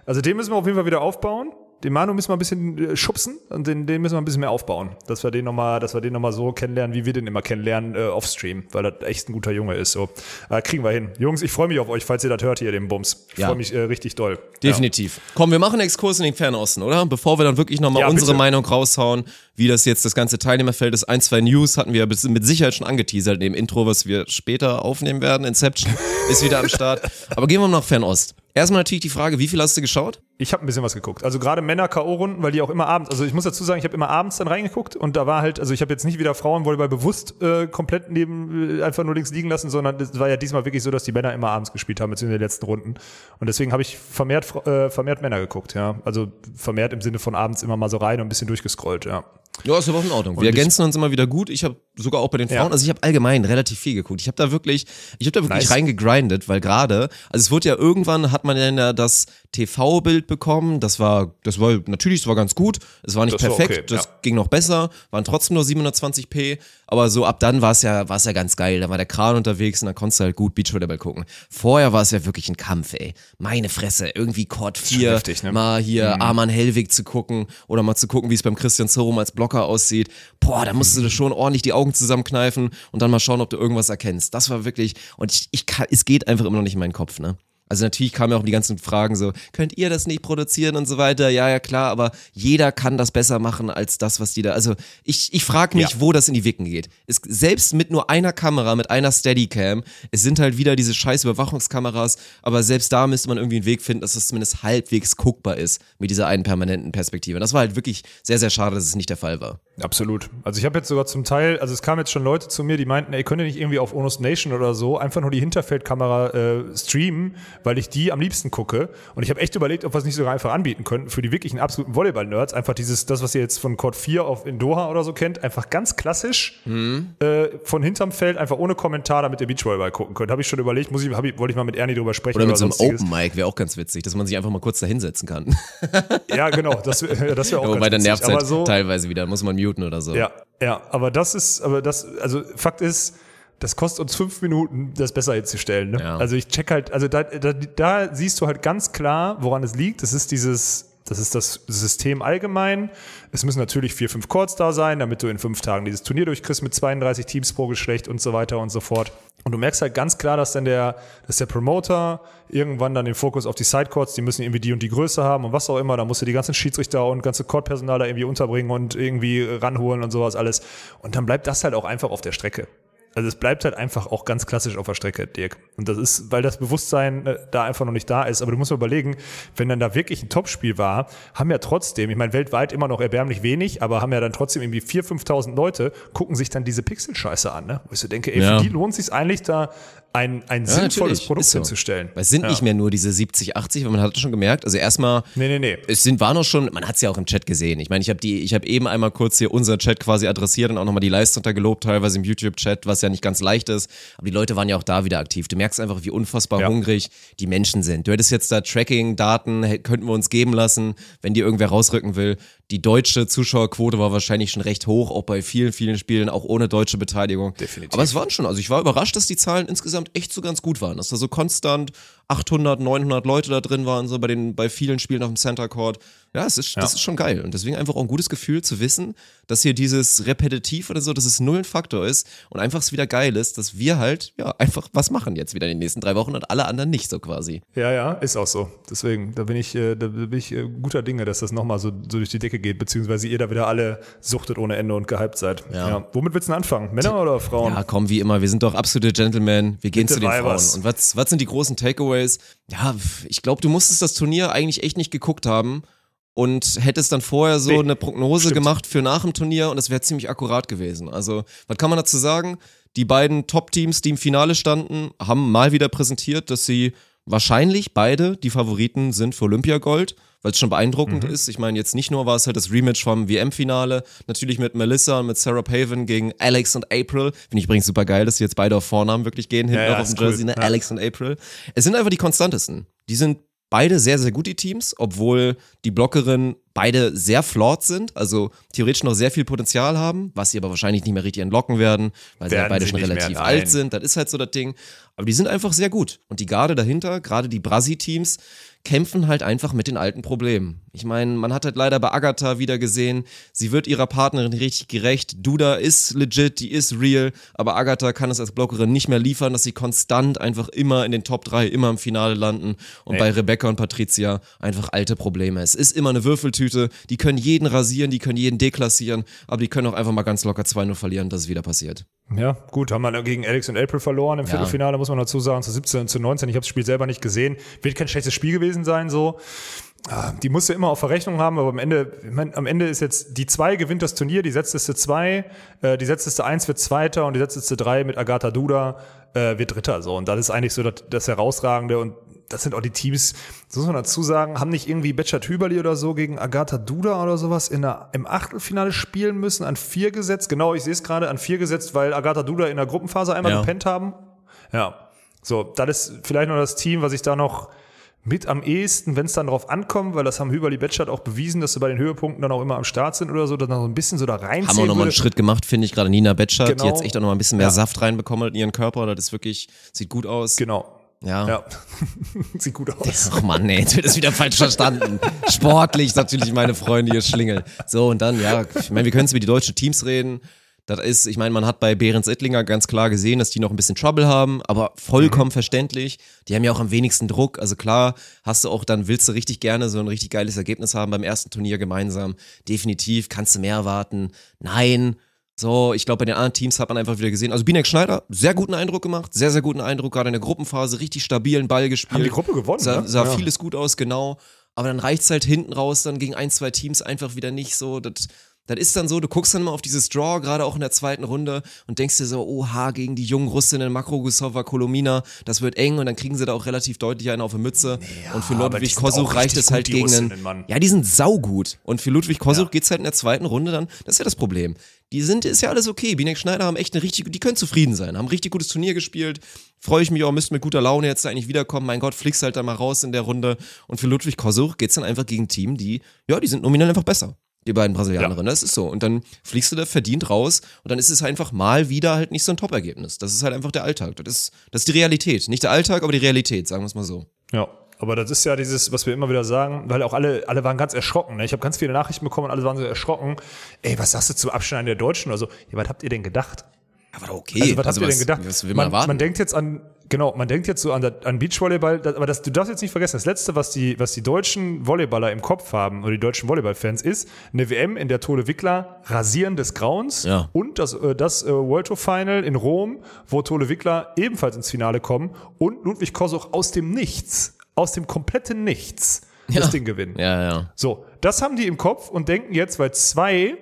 Also den müssen wir auf jeden Fall wieder aufbauen. Den Manu müssen wir ein bisschen schubsen und den, den müssen wir ein bisschen mehr aufbauen, dass wir den nochmal, dass wir den nochmal so kennenlernen, wie wir den immer kennenlernen, äh, offstream, weil das echt ein guter Junge ist. So. Äh, kriegen wir hin. Jungs, ich freue mich auf euch, falls ihr das hört hier, den Bums. Ich ja. freue mich äh, richtig doll. Definitiv. Ja. Komm, wir machen einen Exkurs in den Fernosten, oder? Bevor wir dann wirklich nochmal ja, unsere bitte. Meinung raushauen, wie das jetzt das ganze Teilnehmerfeld ist. Ein, zwei News hatten wir mit Sicherheit schon angeteasert in dem Intro, was wir später aufnehmen werden. Inception ist wieder am Start. Aber gehen wir mal nach Fernost. Erstmal natürlich die Frage, wie viel hast du geschaut? Ich habe ein bisschen was geguckt. Also gerade Männer-K O-Runden, weil die auch immer abends, also ich muss dazu sagen, ich habe immer abends dann reingeguckt und da war halt, also ich habe jetzt nicht wieder Frauenvolleyball bewusst äh, komplett neben, einfach nur links liegen lassen, sondern es war ja diesmal wirklich so, dass die Männer immer abends gespielt haben, beziehungsweise in den letzten Runden. Und deswegen habe ich vermehrt, äh, vermehrt Männer geguckt, ja. Also vermehrt im Sinne von abends immer mal so rein und ein bisschen durchgescrollt, ja. Ja, ist aber auch in Ordnung. Wir und ergänzen uns immer wieder gut. Ich habe sogar auch bei den Frauen, ja. also ich habe allgemein relativ viel geguckt. Ich habe da wirklich, ich habe da wirklich nice. reingegrindet, weil gerade, also es wurde ja irgendwann, hat man ja das T V-Bild bekommen. Das war, das war natürlich, es war ganz gut. Es war nicht das perfekt, war okay, das ja. ging noch besser. Waren trotzdem nur siebenhundertzwanzig p. Aber so ab dann war es ja, war es ja ganz geil. Da war der Kran unterwegs und dann konntest du halt gut Beachvolleyball gucken. Vorher war es ja wirklich ein Kampf, ey. Meine Fresse, irgendwie Court vier, ne? mal hier mhm. Arman Hellwig zu gucken oder mal zu gucken, wie es beim Christian Zorum als Blocker aussieht. Boah, da musst du schon ordentlich die Augen zusammenkneifen und dann mal schauen, ob du irgendwas erkennst. Das war wirklich, und ich, ich kann, es geht einfach immer noch nicht in meinen Kopf, ne? Also natürlich kamen ja auch die ganzen Fragen so, könnt ihr das nicht produzieren und so weiter? Ja, ja, klar, aber jeder kann das besser machen als das, was die da, also ich, ich frage mich, ja. wo das in die Wicken geht. Es, selbst mit nur einer Kamera, mit einer Steadicam, es sind halt wieder diese scheiß Überwachungskameras, aber selbst da müsste man irgendwie einen Weg finden, dass das zumindest halbwegs guckbar ist mit dieser einen permanenten Perspektive. Und das war halt wirklich sehr, sehr schade, dass es nicht der Fall war. Absolut. Also ich habe jetzt sogar zum Teil, also es kamen jetzt schon Leute zu mir, die meinten, ey, könnt ihr nicht irgendwie auf Onus Nation oder so einfach nur die Hinterfeldkamera äh, streamen, weil ich die am liebsten gucke. Und ich habe echt überlegt, ob wir es nicht sogar einfach anbieten könnten für die wirklichen absoluten Volleyball-Nerds. Einfach dieses, das, was ihr jetzt von Court vier auf in Doha oder so kennt, einfach ganz klassisch mhm. äh, von hinterm Feld, einfach ohne Kommentar, damit ihr Beachvolleyball gucken könnt. Habe ich schon überlegt, muss ich, ich, wollte ich mal mit Ernie drüber sprechen. Oder mit oder so einem sonstiges. Open-Mic wäre auch ganz witzig, dass man sich einfach mal kurz da hinsetzen kann. Ja, genau, das, das wäre auch ja, ganz witzig. Wobei der nervt halt so, teilweise wieder, muss man muten oder so. Ja, ja, aber das ist, aber das, also Fakt ist, das kostet uns fünf Minuten, das besser hinzustellen. Ne? Ja. Also ich check halt, also da, da, da siehst du halt ganz klar, woran es liegt. Das ist dieses Das ist das System allgemein. Es müssen natürlich vier, fünf Courts da sein, damit du in fünf Tagen dieses Turnier durchkriegst mit zweiunddreißig Teams pro Geschlecht und so weiter und so fort. Und du merkst halt ganz klar, dass dann der, dass der Promoter irgendwann dann den Fokus auf die Sidecourts, die müssen irgendwie die und die Größe haben und was auch immer. Da musst du die ganzen Schiedsrichter und ganze Courtpersonal da irgendwie unterbringen und irgendwie ranholen und sowas alles. Und dann bleibt das halt auch einfach auf der Strecke. Also es bleibt halt einfach auch ganz klassisch auf der Strecke, Dirk. Und das ist, weil das Bewusstsein äh, da einfach noch nicht da ist. Aber du musst mal überlegen, wenn dann da wirklich ein Topspiel war, haben ja trotzdem, ich meine weltweit immer noch erbärmlich wenig, aber haben ja dann trotzdem irgendwie vier, fünftausend Leute, gucken sich dann diese Pixelscheiße an, ne? Wo ich so denke, ey, ja. Für die lohnt es sich eigentlich da, ein, ein ja, sinnvolles natürlich. Produkt so. hinzustellen. Weil es sind ja. nicht mehr nur diese siebzig, achtzig, weil man hat schon gemerkt, also erstmal, nee, nee, nee. es sind, war noch schon, man hat es ja auch im Chat gesehen. Ich meine, ich habe die, ich habe eben einmal kurz hier unser Chat quasi adressiert und auch nochmal die Leistung da gelobt, teilweise im YouTube-Chat, was ja nicht ganz leicht ist, aber die Leute waren ja auch da wieder aktiv. Du merkst einfach, wie unfassbar ja. hungrig die Menschen sind. Du hättest jetzt da Tracking-Daten, könnten wir uns geben lassen, wenn dir irgendwer rausrücken will. Die deutsche Zuschauerquote war wahrscheinlich schon recht hoch, auch bei vielen, vielen Spielen, auch ohne deutsche Beteiligung. Definitiv. Aber es waren schon, also ich war überrascht, dass die Zahlen insgesamt echt so ganz gut waren, dass da so konstant achthundert, neunhundert Leute da drin waren, so bei den, bei vielen Spielen auf dem Center Court. Ja, es ist, ja, das ist schon geil. Und deswegen einfach auch ein gutes Gefühl zu wissen, dass hier dieses repetitiv oder so, dass es null ein Faktor ist und einfach es wieder geil ist, dass wir halt, ja, einfach was machen jetzt wieder in den nächsten drei Wochen und alle anderen nicht so quasi. Ja, ja, ist auch so. Deswegen, da bin ich, da bin ich guter Dinge, dass das nochmal so, so durch die Decke geht, beziehungsweise ihr da wieder alle suchtet ohne Ende und gehypt seid. Ja. Ja. Womit willst du denn anfangen? Männer die, oder Frauen? Ja, komm, wie immer. Wir sind doch absolute Gentlemen. Wir gehen Bitte zu den Weibers. Frauen. Und was, was sind die großen Takeaways? Ja, ich glaube, du musstest das Turnier eigentlich echt nicht geguckt haben. Und hättest dann vorher so nee, eine Prognose stimmt. gemacht für nach dem Turnier und das wäre ziemlich akkurat gewesen. Also, was kann man dazu sagen? Die beiden Top-Teams, die im Finale standen, haben mal wieder präsentiert, dass sie wahrscheinlich beide die Favoriten sind für Olympiagold, weil es schon beeindruckend mhm. ist. Ich meine, jetzt nicht nur war es halt das Rematch vom W M-Finale, natürlich mit Melissa und mit Sarah Pavin gegen Alex und April. Finde ich übrigens super geil, dass sie jetzt beide auf Vornamen wirklich gehen, hinten ja, ja, auf dem Jersey, cool. ne? Ja. Alex und April. Es sind einfach die konstantesten. Die sind beide sehr, sehr gut, die Teams, obwohl die Blockerinnen beide sehr flawed sind, also theoretisch noch sehr viel Potenzial haben, was sie aber wahrscheinlich nicht mehr richtig entlocken werden, weil werden sie halt beide sie schon relativ alt sind, das ist halt so das Ding. Aber die sind einfach sehr gut und die Garde dahinter, gerade die Brasi-Teams, kämpfen halt einfach mit den alten Problemen. Ich meine, man hat halt leider bei Ágatha wieder gesehen, sie wird ihrer Partnerin richtig gerecht. Duda ist legit, die ist real, aber Ágatha kann es als Blockerin nicht mehr liefern, dass sie konstant einfach immer in den Top drei, immer im Finale landen und nee. bei Rebecca und Patricia einfach alte Probleme. Es ist immer eine Würfeltüte, die können jeden rasieren, die können jeden deklassieren, aber die können auch einfach mal ganz locker zwei null verlieren, dass es wieder passiert. Ja, gut, haben wir gegen Alex und April verloren im Viertelfinale, ja. muss man dazu sagen, zu siebzehn und zu neunzehn. Ich habe das Spiel selber nicht gesehen. Wird kein schlechtes Spiel gewesen sein, so. Die musst du immer auf Verrechnung haben, aber am Ende, ich mein, am Ende ist jetzt, die zwei gewinnt das Turnier, die setzteste zwei, äh, die setzteste eins wird Zweiter und die setzteste drei mit Ágatha Duda äh, wird Dritter, so. Und das ist eigentlich so das, das Herausragende und das sind auch die Teams, das muss man dazu sagen, haben nicht irgendwie Bechat-Hüberli oder so gegen Ágatha Duda oder sowas in der, im Achtelfinale spielen müssen, an vier gesetzt. Genau, ich sehe es gerade, an vier gesetzt, weil Ágatha Duda in der Gruppenphase einmal ja. gepennt haben. Ja, so, das ist vielleicht noch das Team, was ich da noch mit am ehesten, wenn es dann drauf ankommt, weil das haben Hüberli Betschart auch bewiesen, dass sie bei den Höhepunkten dann auch immer am Start sind oder so, dass dann so ein bisschen so da reinziehen. Haben auch nochmal einen Schritt gemacht, finde ich, gerade Nina Betschart, genau. die jetzt echt auch nochmal ein bisschen mehr ja. Saft reinbekommen in ihren Körper, das ist wirklich, sieht gut aus. Genau. Ja. ja. Sieht gut aus. Ach Mann, ey, jetzt wird das wieder falsch verstanden. Sportlich natürlich meine Freunde hier schlingeln. So, und dann, ja, ich meine, wir können jetzt über die deutschen Teams reden. Das ist, ich meine, man hat bei Behrens Ettlinger ganz klar gesehen, dass die noch ein bisschen Trouble haben, aber vollkommen mhm. verständlich. Die haben ja auch am wenigsten Druck. Also klar, hast du auch, dann willst du richtig gerne so ein richtig geiles Ergebnis haben beim ersten Turnier gemeinsam. Definitiv, kannst du mehr erwarten? Nein. So, ich glaube, bei den anderen Teams hat man einfach wieder gesehen. Also Bieneck Schneider, sehr guten Eindruck gemacht, sehr, sehr guten Eindruck, gerade in der Gruppenphase, richtig stabilen Ball gespielt. Haben die Gruppe gewonnen, Sah, ne? sah ja. vieles gut aus, genau. Aber dann reicht's halt hinten raus, dann gegen ein, zwei Teams einfach wieder nicht so, das... Das ist dann so, du guckst dann mal auf dieses Draw, gerade auch in der zweiten Runde und denkst dir so, oha, gegen die jungen Russinnen Makroguzova Kholomina, das wird eng und dann kriegen sie da auch relativ deutlich einen auf die Mütze. Ja, und für Ludwig Kozuch reicht es halt gegen einen... Ja, die sind saugut. Und für Ludwig Kozuch ja. geht's halt in der zweiten Runde dann, das ist ja das Problem. Die sind, ist ja alles okay. Bieneck Schneider haben echt eine richtig, die können zufrieden sein, haben ein richtig gutes Turnier gespielt. Freue ich mich auch, müsst mit guter Laune jetzt eigentlich wiederkommen. Mein Gott, fliegst halt da mal raus in der Runde. Und für Ludwig Kozuch geht's dann einfach gegen ein Team, die, ja, die sind nominell einfach besser. Die beiden Brasilianerinnen, ja. das ist so. Und dann fliegst du da verdient raus und dann ist es einfach mal wieder halt nicht so ein Top-Ergebnis. Das ist halt einfach der Alltag. Das ist, das ist die Realität. Nicht der Alltag, aber die Realität, sagen wir es mal so. Ja, Aber das ist ja dieses, was wir immer wieder sagen, weil auch alle alle waren ganz erschrocken. Ne? Ich habe ganz viele Nachrichten bekommen und alle waren so erschrocken. Ey, was sagst du zum Abschneiden der Deutschen? Also, ja, was habt ihr denn gedacht? Aber okay. Also, was also habt was, ihr denn gedacht? Man, man denkt jetzt an, genau, man denkt jetzt so an, an Beachvolleyball, das, aber das, du darfst jetzt nicht vergessen, das Letzte, was die, was die deutschen Volleyballer im Kopf haben, oder die deutschen Volleyballfans, ist eine W M, in der Thole Wickler rasieren des Grauens, ja, und das, das World Tour Final in Rom, wo Thole Wickler ebenfalls ins Finale kommen und Ludwig Kozuch aus dem Nichts, aus dem kompletten Nichts, ja, das Ding gewinnen. Ja, ja. So, das haben die im Kopf und denken jetzt, weil zwei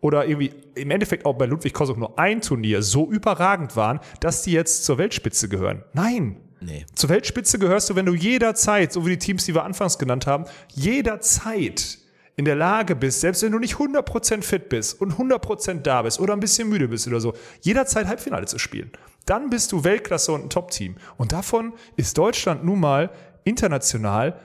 oder irgendwie im Endeffekt auch bei Ludwig Kozuch nur ein Turnier so überragend waren, dass die jetzt zur Weltspitze gehören. Nein. Nee. Zur Weltspitze gehörst du, wenn du jederzeit, so wie die Teams, die wir anfangs genannt haben, jederzeit in der Lage bist, selbst wenn du nicht hundert Prozent fit bist und hundert Prozent da bist oder ein bisschen müde bist oder so, jederzeit Halbfinale zu spielen. Dann bist du Weltklasse und ein Top-Team. Und davon ist Deutschland nun mal international,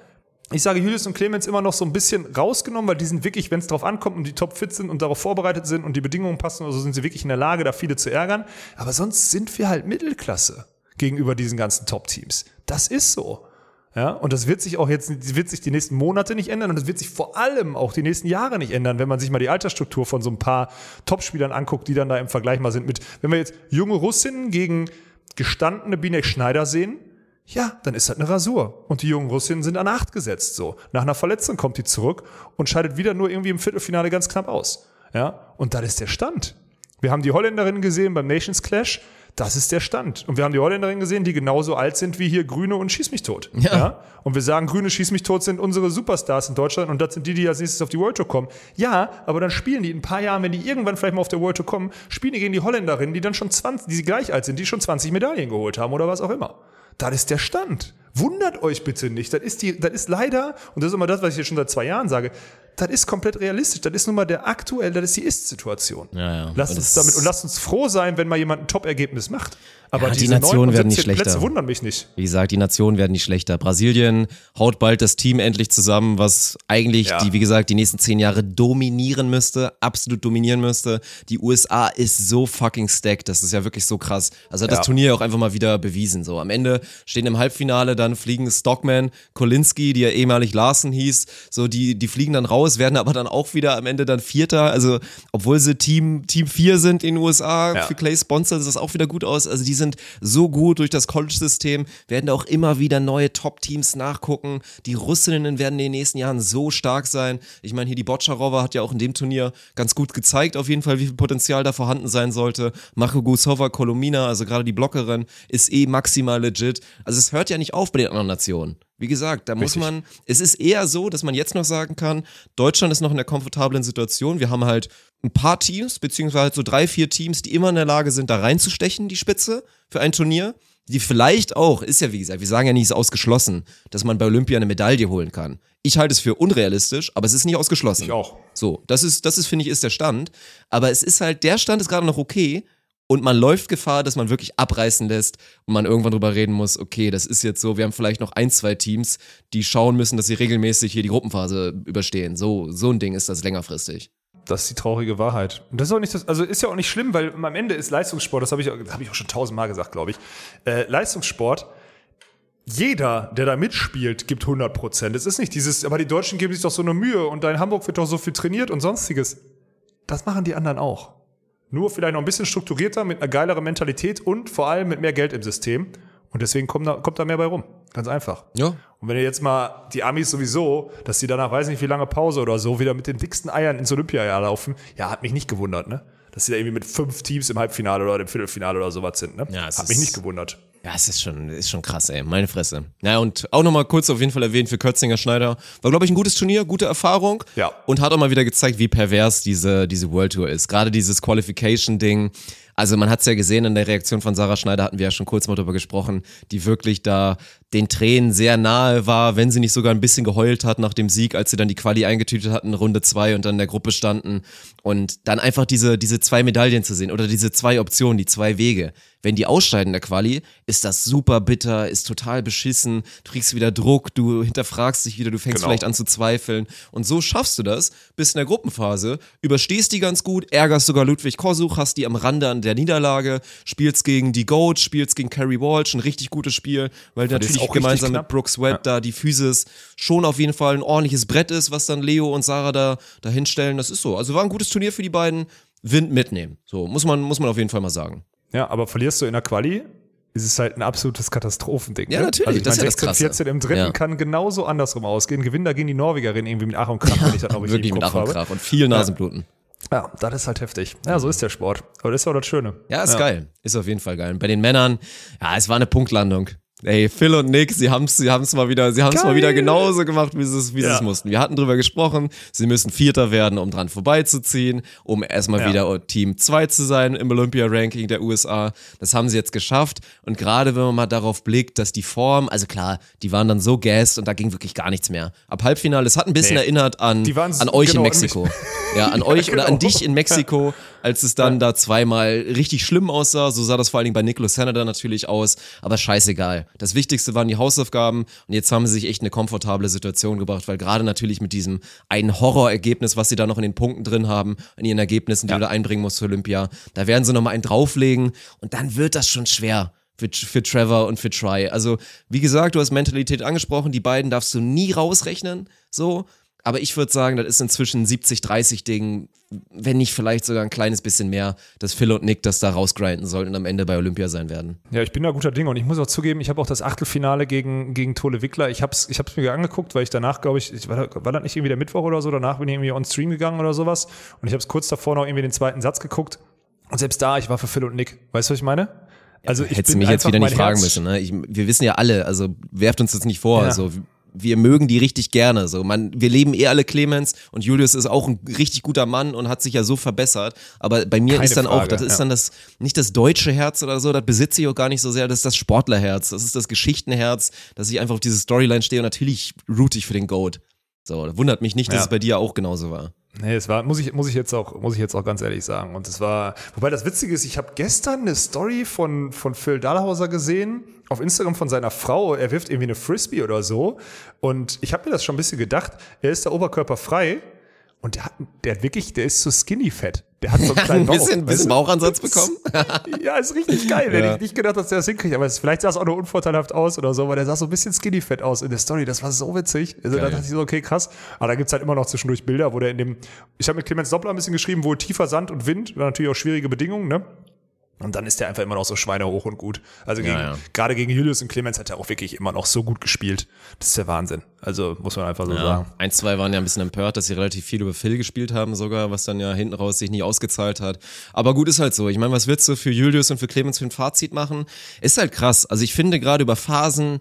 ich sage Julius und Clemens immer noch so ein bisschen rausgenommen, weil die sind wirklich, wenn es drauf ankommt und die topfit sind und darauf vorbereitet sind und die Bedingungen passen, also sind sie wirklich in der Lage, da viele zu ärgern. Aber sonst sind wir halt Mittelklasse gegenüber diesen ganzen Top-Teams. Das ist so. Ja, und das wird sich auch jetzt, wird sich die nächsten Monate nicht ändern und das wird sich vor allem auch die nächsten Jahre nicht ändern, wenn man sich mal die Altersstruktur von so ein paar Topspielern anguckt, die dann da im Vergleich mal sind mit, wenn wir jetzt junge Russinnen gegen gestandene Bieneck Schneider sehen, ja, dann ist das eine Rasur. Und die jungen Russinnen sind an acht gesetzt, so. Nach einer Verletzung kommt die zurück und scheidet wieder nur irgendwie im Viertelfinale ganz knapp aus. Ja, und das ist der Stand. Wir haben die Holländerinnen gesehen beim Nations Clash. Das ist der Stand. Und wir haben die Holländerinnen gesehen, die genauso alt sind wie hier Grüne und Schieß mich tot. Ja. Ja? Und wir sagen, Grüne, Schieß mich tot sind unsere Superstars in Deutschland und das sind die, die als nächstes auf die World Tour kommen. Ja, aber dann spielen die in ein paar Jahren, wenn die irgendwann vielleicht mal auf der World Tour kommen, spielen die gegen die Holländerinnen, die dann schon zwanzig, die gleich alt sind, die schon zwanzig Medaillen geholt haben oder was auch immer. Das ist der Stand. Wundert euch bitte nicht. Das ist die, das ist leider, und das ist immer das, was ich hier schon seit zwei Jahren sage, das ist komplett realistisch. Das ist nun mal der aktuell, das ist die Ist-Situation. Ja, ja. Lasst und uns damit, und lasst uns froh sein, wenn mal jemand ein Top-Ergebnis macht. Aber ja, die Nationen werden nicht schlechter. Plätze wundern mich nicht. Wie gesagt, die Nationen werden nicht schlechter. Brasilien haut bald das Team endlich zusammen, was eigentlich, ja, die, wie gesagt, die nächsten zehn Jahre dominieren müsste, absolut dominieren müsste. Die U S A ist so fucking stacked, das ist ja wirklich so krass. Also hat ja. das Turnier auch einfach mal wieder bewiesen. So, am Ende stehen im Halbfinale dann fliegen Stockman, Kolinski, die ja ehemalig Larsen hieß, so die, die fliegen dann raus, werden aber dann auch wieder am Ende dann Vierter. Also, obwohl sie Team, Team vier sind in den U S A, ja, für Clay Sponsor sieht das auch wieder gut aus. Also die sind so gut durch das College-System, werden auch immer wieder neue Top-Teams nachgucken. Die Russinnen werden in den nächsten Jahren so stark sein. Ich meine, hier die Botscharova hat ja auch in dem Turnier ganz gut gezeigt, auf jeden Fall, wie viel Potenzial da vorhanden sein sollte. Makroguzova Kholomina, also gerade die Blockerin, ist eh maximal legit. Also es hört ja nicht auf bei den anderen Nationen. Wie gesagt, da muss Richtig. man, es ist eher so, dass man jetzt noch sagen kann, Deutschland ist noch in der komfortablen Situation. Wir haben halt ein paar Teams, beziehungsweise so drei, vier Teams, die immer in der Lage sind, da reinzustechen, die Spitze für ein Turnier. Die vielleicht auch, ist ja wie gesagt, wir sagen ja nicht, es ist ausgeschlossen, dass man bei Olympia eine Medaille holen kann. Ich halte es für unrealistisch, aber es ist nicht ausgeschlossen. Ich auch. So, das ist, das ist, finde ich, ist der Stand. Aber es ist halt, der Stand ist gerade noch okay. Und man läuft Gefahr, dass man wirklich abreißen lässt und man irgendwann drüber reden muss, okay, das ist jetzt so, wir haben vielleicht noch ein, zwei Teams, die schauen müssen, dass sie regelmäßig hier die Gruppenphase überstehen. So, so ein Ding ist das längerfristig. Das ist die traurige Wahrheit. Und das ist auch nicht das, also ist ja auch nicht schlimm, weil am Ende ist Leistungssport, das habe ich, hab ich auch schon tausendmal gesagt, glaube ich, äh, Leistungssport, jeder, der da mitspielt, gibt hundert Prozent. Es ist nicht dieses, aber die Deutschen geben sich doch so eine Mühe und da in Hamburg wird doch so viel trainiert und sonstiges. Das machen die anderen auch. Nur vielleicht noch ein bisschen strukturierter, mit einer geileren Mentalität und vor allem mit mehr Geld im System. Und deswegen kommt da, kommt da mehr bei rum. Ganz einfach. Ja. Und wenn ihr jetzt mal die Amis sowieso, dass die danach, weiß nicht wie lange Pause oder so, wieder mit den dicksten Eiern ins Olympiajahr laufen, ja, hat mich nicht gewundert, ne? Dass sie da irgendwie mit fünf Teams im Halbfinale oder im Viertelfinale oder sowas sind, ne? Ja, hat ist, mich nicht gewundert. Ja, es ist schon, ist schon krass, ey. Meine Fresse. Naja, und auch nochmal kurz auf jeden Fall erwähnt für Kötzinger Schneider. War, glaube ich, ein gutes Turnier, gute Erfahrung. Ja. Und hat auch mal wieder gezeigt, wie pervers diese, diese World Tour ist. Gerade dieses Qualification-Ding. Also man hat es ja gesehen in der Reaktion von Sarah Schneider, hatten wir ja schon kurz mal drüber gesprochen, die wirklich da den Tränen sehr nahe war, wenn sie nicht sogar ein bisschen geheult hat nach dem Sieg, als sie dann die Quali eingetütet hatten, Runde zwei und dann in der Gruppe standen. Und dann einfach diese, diese zwei Medaillen zu sehen oder diese zwei Optionen, die zwei Wege. Wenn die ausscheiden in der Quali, ist das super bitter, ist total beschissen, du kriegst wieder Druck, du hinterfragst dich wieder, du fängst genau. vielleicht an zu zweifeln. Und so schaffst du das, bist in der Gruppenphase, überstehst die ganz gut, ärgerst sogar Ludwig Kozuch, hast die am Rande an der Niederlage, spielst gegen die Goat, spielst gegen Kerry Walsh, ein richtig gutes Spiel, weil der natürlich auch gemeinsam mit Brooks Webb ja. da die Physis schon auf jeden Fall ein ordentliches Brett ist, was dann Leo und Sarah da, da hinstellen. Das ist so. Also war ein gutes Turnier für die beiden. Wind mitnehmen. So, muss man, muss man auf jeden Fall mal sagen. Ja, aber verlierst du in der Quali, ist es halt ein absolutes Katastrophending. Ja, ne? Natürlich. Also ich das meine, ist ja sechzehn vierzehn im dritten ja. kann genauso andersrum ausgehen. Gewinnt da gehen die Norwegerin irgendwie mit Ach und Krach, wenn ich das noch richtig im Kopf habe. Wirklich mit Ach und Krach und viel Nasenbluten. Ja. ja, das ist halt heftig. Ja, so ist der Sport. Aber das ist auch das Schöne. Ja, ist ja. geil. Ist auf jeden Fall geil. Bei den Männern, ja, es war eine Punktlandung. Ey, Phil und Nick, sie haben's, sie haben's mal wieder, sie haben's mal wieder genauso gemacht, wie sie es, wie ja. sie es mussten. Wir hatten drüber gesprochen, sie müssen Vierter werden, um dran vorbeizuziehen, um erstmal ja. wieder Team zwei zu sein im Olympia-Ranking der U S A. Das haben sie jetzt geschafft. Und gerade wenn man mal darauf blickt, dass die Form, also klar, die waren dann so gassed und da ging wirklich gar nichts mehr. Ab Halbfinale, es hat ein bisschen nee. erinnert an, an euch genau in Mexiko. Ja, an euch ja, genau. oder an dich in Mexiko, als es dann ja. da zweimal richtig schlimm aussah. So sah das vor allen Dingen bei Nick Lucena natürlich aus, aber scheißegal. Das Wichtigste waren die Hausaufgaben und jetzt haben sie sich echt eine komfortable Situation gebracht, weil gerade natürlich mit diesem einen Horrorergebnis, was sie da noch in den Punkten drin haben, in ihren Ergebnissen, die ja. du da einbringen musst für Olympia, da werden sie nochmal einen drauflegen und dann wird das schon schwer für, für Trevor und für Try. Also wie gesagt, du hast Mentalität angesprochen, die beiden darfst du nie rausrechnen, so. Aber ich würde sagen, das ist inzwischen ein siebzig dreißig Ding, wenn nicht vielleicht sogar ein kleines bisschen mehr, dass Phil und Nick das da rausgrinden sollten und am Ende bei Olympia sein werden. Ja, ich bin da guter Dinge und ich muss auch zugeben, ich habe auch das Achtelfinale gegen, gegen Thole Wickler, ich habe es ich hab's mir angeguckt, weil ich danach, glaube ich, ich war, war das nicht irgendwie der Mittwoch oder so, danach bin ich irgendwie on Stream gegangen oder sowas und ich habe es kurz davor noch irgendwie den zweiten Satz geguckt und selbst da, ich war für Phil und Nick, weißt du, was ich meine? Also ich Hättest bin du mich jetzt wieder nicht fragen Herz müssen, ne? Ich, wir wissen ja alle, also werft uns das nicht vor, ja. also wir mögen die richtig gerne. So, man, wir leben eh alle Clemens und Julius ist auch ein richtig guter Mann und hat sich ja so verbessert. Aber bei mir Keine ist dann Frage, auch, das ist ja. dann das, nicht das deutsche Herz oder so, das besitze ich auch gar nicht so sehr, das ist das Sportlerherz, das ist das Geschichtenherz, dass ich einfach auf diese Storyline stehe und natürlich route ich für den Goat. So, wundert mich nicht, dass ja. es bei dir auch genauso war. Nee, es war, muss ich, muss ich jetzt auch, muss ich jetzt auch ganz ehrlich sagen. Und es war, wobei das Witzige ist, ich habe gestern eine Story von, von Phil Dalhausser gesehen, auf Instagram von seiner Frau. Er wirft irgendwie eine Frisbee oder so. Und ich habe mir das schon ein bisschen gedacht. Er ist da oberkörperfrei. Und der hat, der hat wirklich, der ist so skinny fett. Der hat so einen kleinen Bauch. Ein bisschen, bisschen Bauchansatz bekommen. Ja, ist richtig geil. Ja. Hätte ich nicht gedacht, dass der das hinkriegt. Aber es, vielleicht sah es auch nur unvorteilhaft aus oder so, weil der sah so ein bisschen skinny fett aus in der Story. Das war so witzig. Also geil. Da dachte ich so, okay, krass. Aber da gibt's halt immer noch zwischendurch Bilder, wo der in dem, ich habe mit Clemens Doppler ein bisschen geschrieben, wohl tiefer Sand und Wind, war natürlich auch schwierige Bedingungen, ne? Und dann ist der einfach immer noch so schweinehoch und gut. Also gegen, ja, ja. gerade gegen Julius und Clemens hat er auch wirklich immer noch so gut gespielt. Das ist der Wahnsinn. Also muss man einfach so ja. sagen. Eins, zwei waren ja ein bisschen empört, dass sie relativ viel über Phil gespielt haben sogar, was dann ja hinten raus sich nie ausgezahlt hat. Aber gut, ist halt so. Ich meine, was willst du für Julius und für Clemens für ein Fazit machen? Ist halt krass. Also ich finde gerade über Phasen,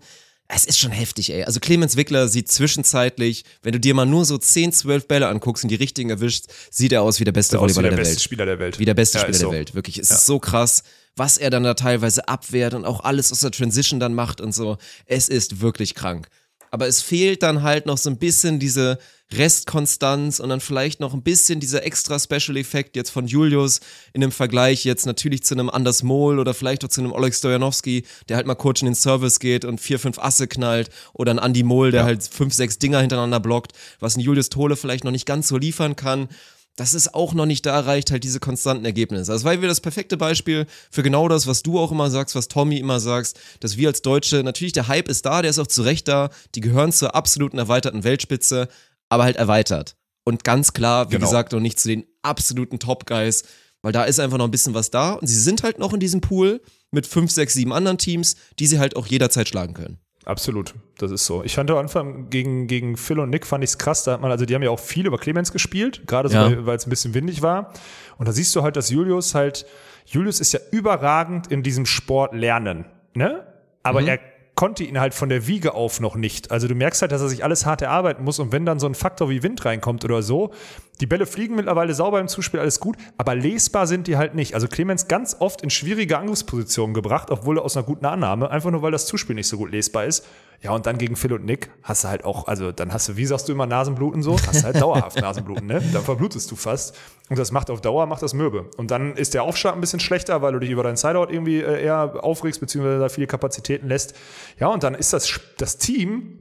es ist schon heftig, ey. Also Clemens Wickler sieht zwischenzeitlich, wenn du dir mal nur so zehn, zwölf Bälle anguckst und die richtigen erwischst, sieht er aus wie der beste Volleyballer der Welt. Wie der beste Spieler der Welt. Wie der beste ja, Spieler so. der Welt. Wirklich, es ja. ist so krass, was er dann da teilweise abwehrt und auch alles aus der Transition dann macht und so. Es ist wirklich krank. Aber es fehlt dann halt noch so ein bisschen diese Restkonstanz und dann vielleicht noch ein bisschen dieser extra Special-Effekt jetzt von Julius in dem Vergleich jetzt natürlich zu einem Anders Mohl oder vielleicht auch zu einem Oleg Stoyanovskiy, der halt mal kurz in den Service geht und vier, fünf Asse knallt oder ein Andy Mohl, der ja. halt fünf, sechs Dinger hintereinander blockt, was ein Julius Thole vielleicht noch nicht ganz so liefern kann. Das ist auch noch nicht da erreicht, halt diese konstanten Ergebnisse. Das war wieder das perfekte Beispiel für genau das, was du auch immer sagst, was Tommy immer sagst, dass wir als Deutsche, natürlich der Hype ist da, der ist auch zu Recht da, die gehören zur absoluten erweiterten Weltspitze, aber halt erweitert. Und ganz klar, wie genau. gesagt, noch nicht zu den absoluten Top-Guys, weil da ist einfach noch ein bisschen was da und sie sind halt noch in diesem Pool mit fünf, sechs, sieben anderen Teams, die sie halt auch jederzeit schlagen können. Absolut, das ist so. Ich fand am Anfang gegen, gegen Phil und Nick fand ich's krass, da hat man, also die haben ja auch viel über Clemens gespielt, gerade so, ja. weil es ein bisschen windig war. Und da siehst du halt, dass Julius halt, Julius ist ja überragend in diesem Sport lernen, ne? Aber mhm. er konnte ihn halt von der Wiege auf noch nicht. Also du merkst halt, dass er sich alles hart erarbeiten muss und wenn dann so ein Faktor wie Wind reinkommt oder so, die Bälle fliegen mittlerweile sauber im Zuspiel, alles gut, aber lesbar sind die halt nicht. Also Clemens ganz oft in schwierige Angriffspositionen gebracht, obwohl er aus einer guten Annahme, einfach nur weil das Zuspiel nicht so gut lesbar ist. Ja, und dann gegen Phil und Nick hast du halt auch, also dann hast du, wie sagst du immer, Nasenbluten so, hast halt dauerhaft Nasenbluten, ne? Dann verblutest du fast. Und das macht auf Dauer, macht das mürbe. Und dann ist der Aufschlag ein bisschen schlechter, weil du dich über deinen Sideout irgendwie eher aufregst, beziehungsweise da viele Kapazitäten lässt. Ja, und dann ist das, das Team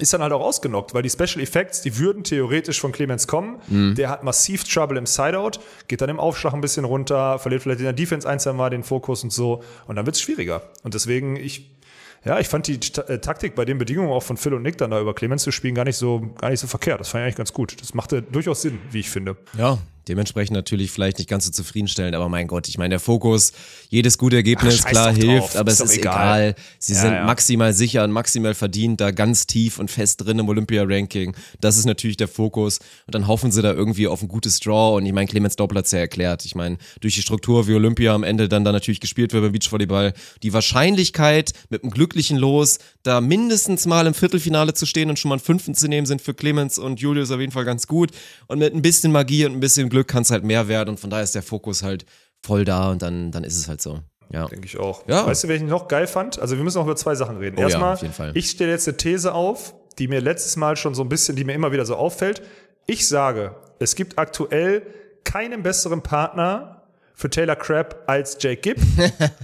ist dann halt auch ausgenockt, weil die Special Effects, die würden theoretisch von Clemens kommen. Mhm. Der hat massiv Trouble im Sideout, geht dann im Aufschlag ein bisschen runter, verliert vielleicht in der Defense ein, zwei Mal den Fokus und so. Und dann wird es schwieriger. Und deswegen, ich, ja, ich fand die Taktik bei den Bedingungen auch von Phil und Nick dann da über Clemens zu spielen gar nicht so, gar nicht so verkehrt. Das fand ich eigentlich ganz gut. Das machte durchaus Sinn, wie ich finde. Ja. Dementsprechend natürlich vielleicht nicht ganz so zufriedenstellend, aber mein Gott, ich meine, der Fokus, jedes gute Ergebnis, ach, klar hilft, aber ist es ist egal. egal. Sie ja, sind ja. maximal sicher und maximal verdient, da ganz tief und fest drin im Olympia-Ranking. Das ist natürlich der Fokus und dann hoffen sie da irgendwie auf ein gutes Draw und ich meine, Clemens Doppler hat es ja erklärt. Ich meine, durch die Struktur, wie Olympia am Ende dann da natürlich gespielt wird beim Beachvolleyball, die Wahrscheinlichkeit mit einem glücklichen Los, da mindestens mal im Viertelfinale zu stehen und schon mal einen Fünften zu nehmen, sind für Clemens und Julius auf jeden Fall ganz gut und mit ein bisschen Magie und ein bisschen Glück kann es halt mehr werden und von daher ist der Fokus halt voll da und dann, dann ist es halt so. Ja. Denke ich auch. Ja. Weißt du, welchen ich noch geil fand? Also wir müssen noch über zwei Sachen reden. Oh, erstmal, ja, ich stelle jetzt eine These auf, die mir letztes Mal schon so ein bisschen, die mir immer wieder so auffällt. Ich sage, es gibt aktuell keinen besseren Partner für Taylor Crabb als Jake Gibb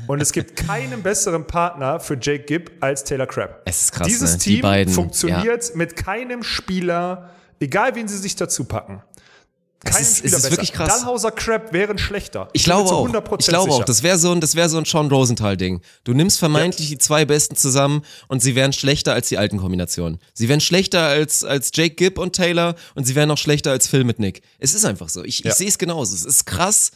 und es gibt keinen besseren Partner für Jake Gibb als Taylor Crabb. Es ist krass, dieses ne? Team die beiden, funktioniert ja. mit keinem Spieler, egal wen sie sich dazu packen. Kein es ist, es ist wirklich krass. Dalhausser Crap wären schlechter. Ich, ich glaube auch. Ich glaube sicher. auch. Das wäre so ein, das wäre so ein Sean Rosenthal-Ding. Du nimmst vermeintlich ja. die zwei Besten zusammen und sie wären schlechter als die alten Kombinationen. Sie wären schlechter als, als Jake Gibb und Taylor und sie wären noch schlechter als Phil mit Nick. Es ist einfach so. Ich, ja. ich sehe es genauso. Es ist krass.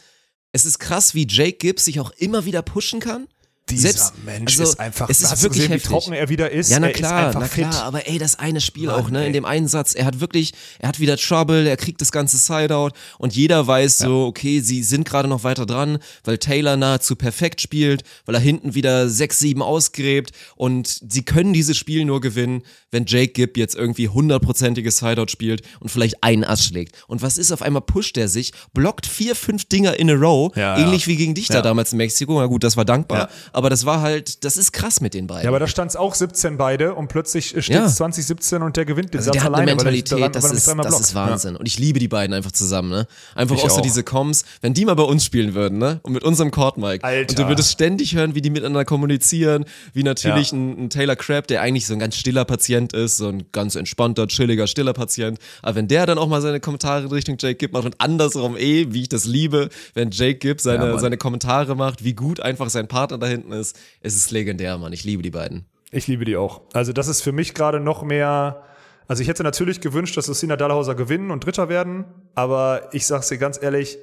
Es ist krass, wie Jake Gibb sich auch immer wieder pushen kann. Dieser Selbst, Mensch also, ist einfach, es ist hast wirklich du gesehen, heftig. Wie trocken er wieder ist. Ja, na er klar, na fit. klar, aber ey, das eine Spiel Mann, auch, ne, ey. in dem einen Satz, er hat wirklich, er hat wieder Trouble, er kriegt das ganze Sideout und jeder weiß ja. so, okay, sie sind gerade noch weiter dran, weil Taylor nahezu perfekt spielt, weil er hinten wieder sechs, sieben ausgräbt und sie können dieses Spiel nur gewinnen, wenn Jake Gibb jetzt irgendwie hundertprozentiges Sideout spielt und vielleicht einen Ass schlägt. Und was ist, auf einmal pusht er sich, blockt vier, fünf Dinger in a row, ja, ähnlich ja. wie gegen dich da ja. damals in Mexiko, na gut, das war dankbar, ja. aber das war halt, das ist krass mit den beiden. Ja, aber da stand es auch siebzehn beide und plötzlich steht es ja. zwanzig siebzehn und der gewinnt den also Satz alleine. Der hat eine Mentalität, daran, das, ist, das ist Wahnsinn. Ja. Und ich liebe die beiden einfach zusammen, ne? Einfach ich auch so diese Comms, wenn die mal bei uns spielen würden, ne? Und mit unserem Court-Mic. Alter. Und du würdest ständig hören, wie die miteinander kommunizieren, wie natürlich ja. ein, ein Taylor Crabb, der eigentlich so ein ganz stiller Patient ist, so ein ganz entspannter, chilliger, stiller Patient. Aber wenn der dann auch mal seine Kommentare in Richtung Jake Gibb macht und andersrum eh, wie ich das liebe, wenn Jake Gibb seine, ja, seine Kommentare macht, wie gut einfach sein Partner da hinten ist, es ist legendär, Mann. Ich liebe die beiden. Ich liebe die auch. Also das ist für mich gerade noch mehr, also ich hätte natürlich gewünscht, dass Sinja Dalhausser gewinnen und Dritter werden, aber ich sag's dir ganz ehrlich,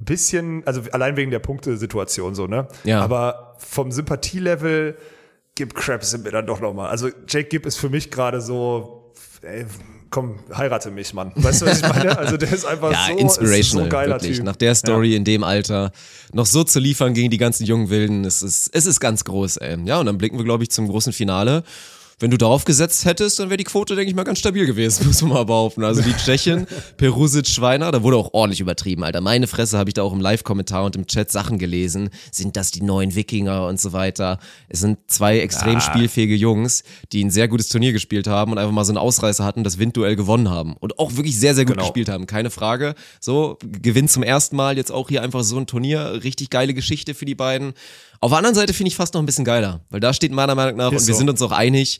ein bisschen, also allein wegen der Punktesituation so, ne? Ja. Aber vom Sympathielevel Gibb Crabs sind wir dann doch nochmal. Also Jake Gibb ist für mich gerade so, ey, komm, heirate mich, Mann. Weißt du, was ich meine? Also der ist einfach ja, so, inspirational, ist so ein geiler wirklich. Typ. Nach der Story ja. in dem Alter noch so zu liefern gegen die ganzen jungen Wilden, es ist, es ist ganz groß, ey. Ja, und dann blicken wir, glaube ich, zum großen Finale. Wenn du darauf gesetzt hättest, dann wäre die Quote, denke ich mal, ganz stabil gewesen, muss man mal behaupten. Also die Tschechin, Perusic-Schweiner, da wurde auch ordentlich übertrieben, Alter. Meine Fresse, habe ich da auch im Live-Kommentar und im Chat Sachen gelesen. Sind das die neuen Wikinger und so weiter? Es sind zwei extrem ah. spielfähige Jungs, die ein sehr gutes Turnier gespielt haben und einfach mal so einen Ausreißer hatten, das Windduell gewonnen haben. Und auch wirklich sehr, sehr gut genau. gespielt haben, keine Frage. So, gewinnt zum ersten Mal jetzt auch hier einfach so ein Turnier. Richtig geile Geschichte für die beiden. Auf der anderen Seite finde ich fast noch ein bisschen geiler, weil da steht meiner Meinung nach, ist und wir so. sind uns auch einig,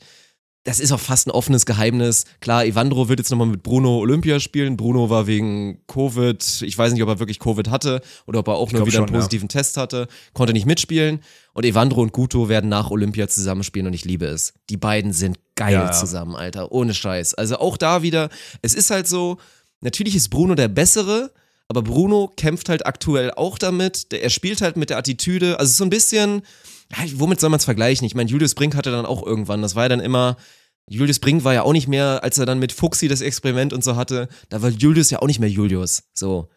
das ist auch fast ein offenes Geheimnis. Klar, Evandro wird jetzt nochmal mit Bruno Olympia spielen. Bruno war wegen Covid, ich weiß nicht, ob er wirklich Covid hatte oder ob er auch ich nur wieder schon, einen positiven ja. Test hatte, konnte nicht mitspielen. Und Evandro und Guto werden nach Olympia zusammenspielen und ich liebe es. Die beiden sind geil ja. zusammen, Alter, ohne Scheiß. Also auch da wieder, es ist halt so, natürlich ist Bruno der Bessere, aber Bruno kämpft halt aktuell auch damit, er spielt halt mit der Attitüde, also so ein bisschen, womit soll man es vergleichen? Ich meine, Julius Brink hatte dann auch irgendwann, das war ja dann immer, Julius Brink war ja auch nicht mehr, als er dann mit Fuxi das Experiment und so hatte, da war Julius ja auch nicht mehr Julius, so.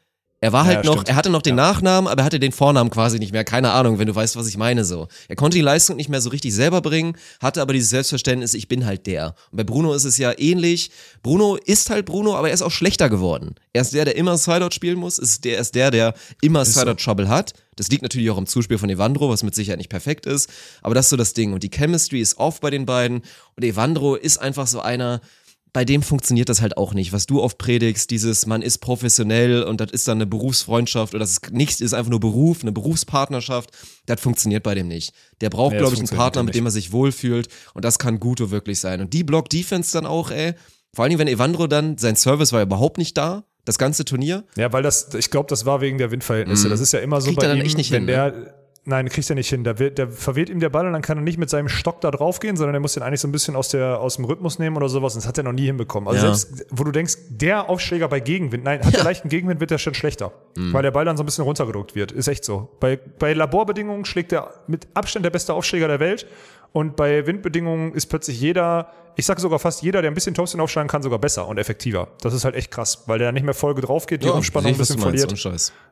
Er war halt ja, noch, stimmt. er hatte noch den ja. Nachnamen, aber er hatte den Vornamen quasi nicht mehr, keine Ahnung, wenn du weißt, was ich meine, so. Er konnte die Leistung nicht mehr so richtig selber bringen, hatte aber dieses Selbstverständnis, ich bin halt der. Und bei Bruno ist es ja ähnlich. Bruno ist halt Bruno, aber er ist auch schlechter geworden. Er ist der, der immer Sideout spielen muss, ist der, er ist der, der immer Sideout-Trouble hat. Das liegt natürlich auch im Zuspiel von Evandro, was mit Sicherheit nicht perfekt ist, aber das ist so das Ding. Und die Chemistry ist off bei den beiden und Evandro ist einfach so einer, bei dem funktioniert das halt auch nicht. Was du oft predigst, dieses, man ist professionell und das ist dann eine Berufsfreundschaft oder das ist nichts, ist einfach nur Beruf, eine Berufspartnerschaft, das funktioniert bei dem nicht. Der braucht, nee, glaube ich, einen Partner, mit dem er sich wohlfühlt, und das kann Guto wirklich sein. Und die Block-Defense dann auch, ey, vor allen Dingen, wenn Evandro dann, sein Service war ja überhaupt nicht da, das ganze Turnier. Ja, weil das, ich glaube, das war wegen der Windverhältnisse. Mm. Das ist ja immer so kriegt bei ihm, nicht wenn hin, der, ne? Nein, kriegt er nicht hin. Der, wird, der verweht ihm der Ball und dann kann er nicht mit seinem Stock da drauf gehen, sondern er muss den eigentlich so ein bisschen aus, der, aus dem Rhythmus nehmen oder sowas. Und das hat er noch nie hinbekommen. Also ja. Selbst, wo du denkst, der Aufschläger bei Gegenwind, nein, hat ja. er leichten Gegenwind, wird der schon schlechter. Mm. Weil der Ball dann so ein bisschen runtergedrückt wird. Ist echt so. Bei, bei Laborbedingungen schlägt er mit Abstand der beste Aufschläger der Welt. Und bei Windbedingungen ist plötzlich jeder, ich sage sogar fast jeder, der ein bisschen Topspin aufschlagen kann, sogar besser und effektiver. Das ist halt echt krass, weil der nicht mehr Folge drauf geht, die ja, Umspannung ein bisschen verliert.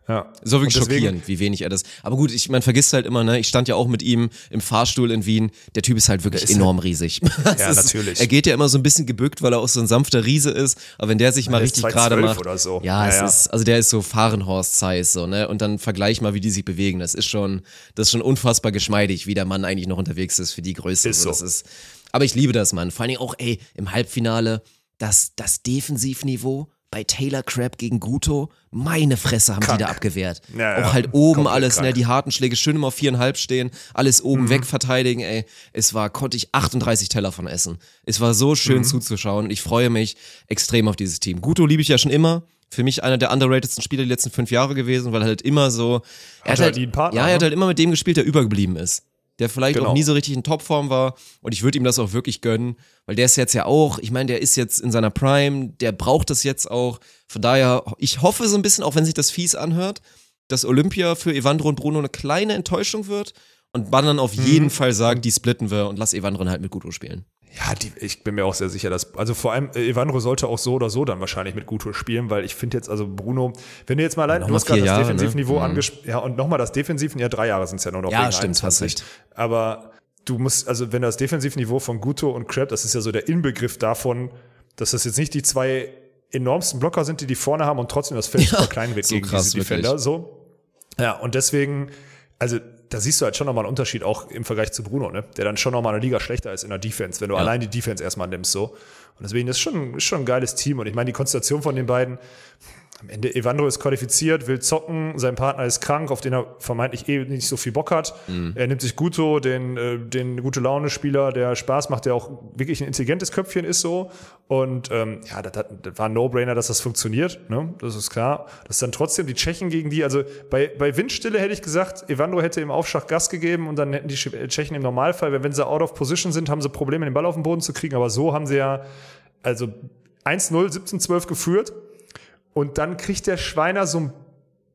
Ja. So wirklich deswegen, schockierend, wie wenig er das. Aber gut, ich man vergisst halt immer, ne? Ich stand ja auch mit ihm im Fahrstuhl in Wien. Der Typ ist halt wirklich enorm halt, riesig. Ja, ist, natürlich. Er geht ja immer so ein bisschen gebückt, weil er auch so ein sanfter Riese ist. Aber wenn der sich mal der richtig gerade macht, oder so. ja, ja, es ja. ist, also der ist so Fahrenhorst-Size, so, ne? Und dann vergleich mal, wie die sich bewegen. Das ist schon, das ist schon unfassbar geschmeidig, wie der Mann eigentlich noch unterwegs ist für die Größe. Ist so. Das ist, aber ich liebe das, Mann. Vor allen Dingen auch, ey, im Halbfinale, das, das Defensivniveau bei Taylor Crabb gegen Guto, meine Fresse haben krank. Die da abgewehrt. Ja, auch ja. halt oben kommt alles, ne, die harten Schläge, schön immer auf viereinhalb stehen, alles oben mhm. wegverteidigen, ey. Es war, konnte ich achtunddreißig Teller von essen. Es war so schön mhm. zuzuschauen. Ich freue mich extrem auf dieses Team. Guto liebe ich ja schon immer. Für mich einer der underratedsten Spieler die letzten fünf Jahre gewesen, weil er halt immer so, er hat, hat halt, halt Partner, ja, er hat halt immer mit dem gespielt, der übergeblieben ist. Der vielleicht genau. auch nie so richtig in Topform war, und ich würde ihm das auch wirklich gönnen, weil der ist jetzt ja auch, ich meine, der ist jetzt in seiner Prime, der braucht das jetzt auch, von daher, ich hoffe so ein bisschen, auch wenn sich das fies anhört, dass Olympia für Evandro und Bruno eine kleine Enttäuschung wird und man dann auf mhm. jeden Fall sagt, die splitten wir und lass Evandro halt mit Guto spielen. Ja, die, ich bin mir auch sehr sicher, dass, also vor allem Evandro sollte auch so oder so dann wahrscheinlich mit Guto spielen, weil ich finde jetzt, also Bruno, wenn du jetzt mal allein, du hast gerade das Jahre, Defensivniveau ne? angesprochen, ja, und nochmal das Defensiv, ja, drei Jahre sind es ja nur noch. Ja, stimmt, hast recht. Aber du musst, also wenn das Defensivniveau von Guto und Crabb, das ist ja so der Inbegriff davon, dass das jetzt nicht die zwei enormsten Blocker sind, die die vorne haben und trotzdem das Feld super klein wird gegen diese Defender, so. Ja, und deswegen, also, da siehst du halt schon nochmal einen Unterschied, auch im Vergleich zu Bruno, ne? Der dann schon nochmal eine Liga schlechter ist in der Defense, wenn du ja. allein die Defense erstmal nimmst, so. Und deswegen ist schon, schon ein geiles Team. Und ich meine, die Konstellation von den beiden, am Ende, Evandro ist qualifiziert, will zocken, sein Partner ist krank, auf den er vermeintlich eh nicht so viel Bock hat. Mhm. Er nimmt sich Guto, den, den Gute-Laune-Spieler, der Spaß macht, der auch wirklich ein intelligentes Köpfchen ist, so. Und ähm, ja, das, das, das war ein No-Brainer, dass das funktioniert, ne? Das ist klar. Das dann trotzdem die Tschechen gegen die, also bei, bei Windstille hätte ich gesagt, Evandro hätte im Aufschlag Gas gegeben und dann hätten die Tschechen im Normalfall, wenn, wenn sie out of position sind, haben sie Probleme, den Ball auf den Boden zu kriegen. Aber so haben sie ja, also eins null, siebzehn zwölf geführt. Und dann kriegt der Schweiner so ein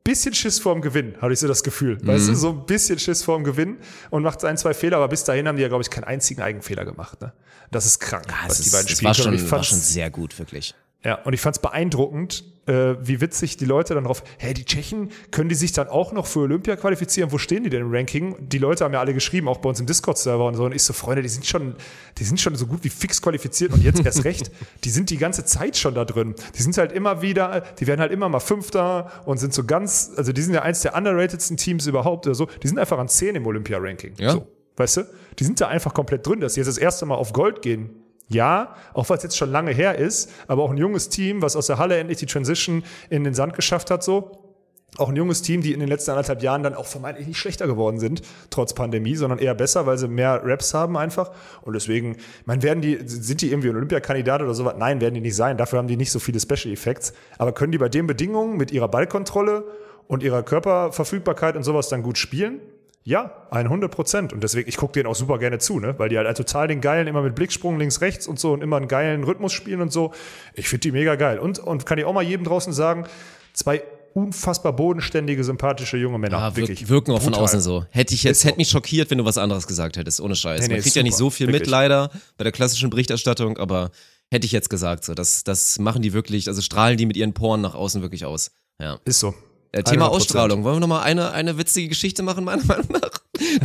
bisschen Schiss vorm Gewinn, habe ich so das Gefühl. Mhm. Weißt du, so ein bisschen Schiss vorm Gewinn und macht ein, zwei Fehler. Aber bis dahin haben die ja, glaube ich, keinen einzigen Eigenfehler gemacht. Ne? Das ist krank, ja, was ist, die beiden Spieler schon, ich war schon sehr gut, wirklich. Ja, und ich fand es beeindruckend, äh, wie witzig die Leute dann drauf, hey, die Tschechen, können die sich dann auch noch für Olympia qualifizieren? Wo stehen die denn im Ranking? Die Leute haben ja alle geschrieben, auch bei uns im Discord-Server und so. Und ich so, Freunde, die sind schon, die sind schon so gut wie fix qualifiziert und jetzt erst recht. Die sind die ganze Zeit schon da drin. Die sind halt immer wieder, die werden halt immer mal Fünfter und sind so ganz, also die sind ja eins der underratedsten Teams überhaupt oder so. Die sind einfach an zehn im Olympia-Ranking. Ja. So, weißt du? Die sind da einfach komplett drin, dass sie jetzt das erste Mal auf Gold gehen. Ja, auch weil es jetzt schon lange her ist, aber auch ein junges Team, was aus der Halle endlich die Transition in den Sand geschafft hat, so. Auch ein junges Team, die in den letzten anderthalb Jahren dann auch vermeintlich nicht schlechter geworden sind, trotz Pandemie, sondern eher besser, weil sie mehr Raps haben einfach. Und deswegen, man werden die, sind die irgendwie ein Olympiakandidat oder sowas? Nein, werden die nicht sein. Dafür haben die nicht so viele Special Effects. Aber können die bei den Bedingungen mit ihrer Ballkontrolle und ihrer Körperverfügbarkeit und sowas dann gut spielen? Ja, hundert Prozent. Und deswegen, ich gucke denen auch super gerne zu, ne? Weil die halt total den geilen, immer mit Blicksprung links, rechts und so und immer einen geilen Rhythmus spielen und so. Ich finde die mega geil. Und, und kann ich auch mal jedem draußen sagen, zwei unfassbar bodenständige, sympathische junge Männer. Ja, wirklich. Wirken auch brutal. Von außen so. Hätte ich jetzt, hätte mich schockiert, wenn du was anderes gesagt hättest, ohne Scheiß. Nee, nee, man kriegt ja nicht so viel wirklich. Mit, leider, bei der klassischen Berichterstattung, aber hätte ich jetzt gesagt, so. Das, das machen die wirklich, also strahlen die mit ihren Poren nach außen wirklich aus. Ja. Ist so. Thema hundert Prozent. Ausstrahlung. Wollen wir nochmal eine, eine witzige Geschichte machen, meiner Meinung nach?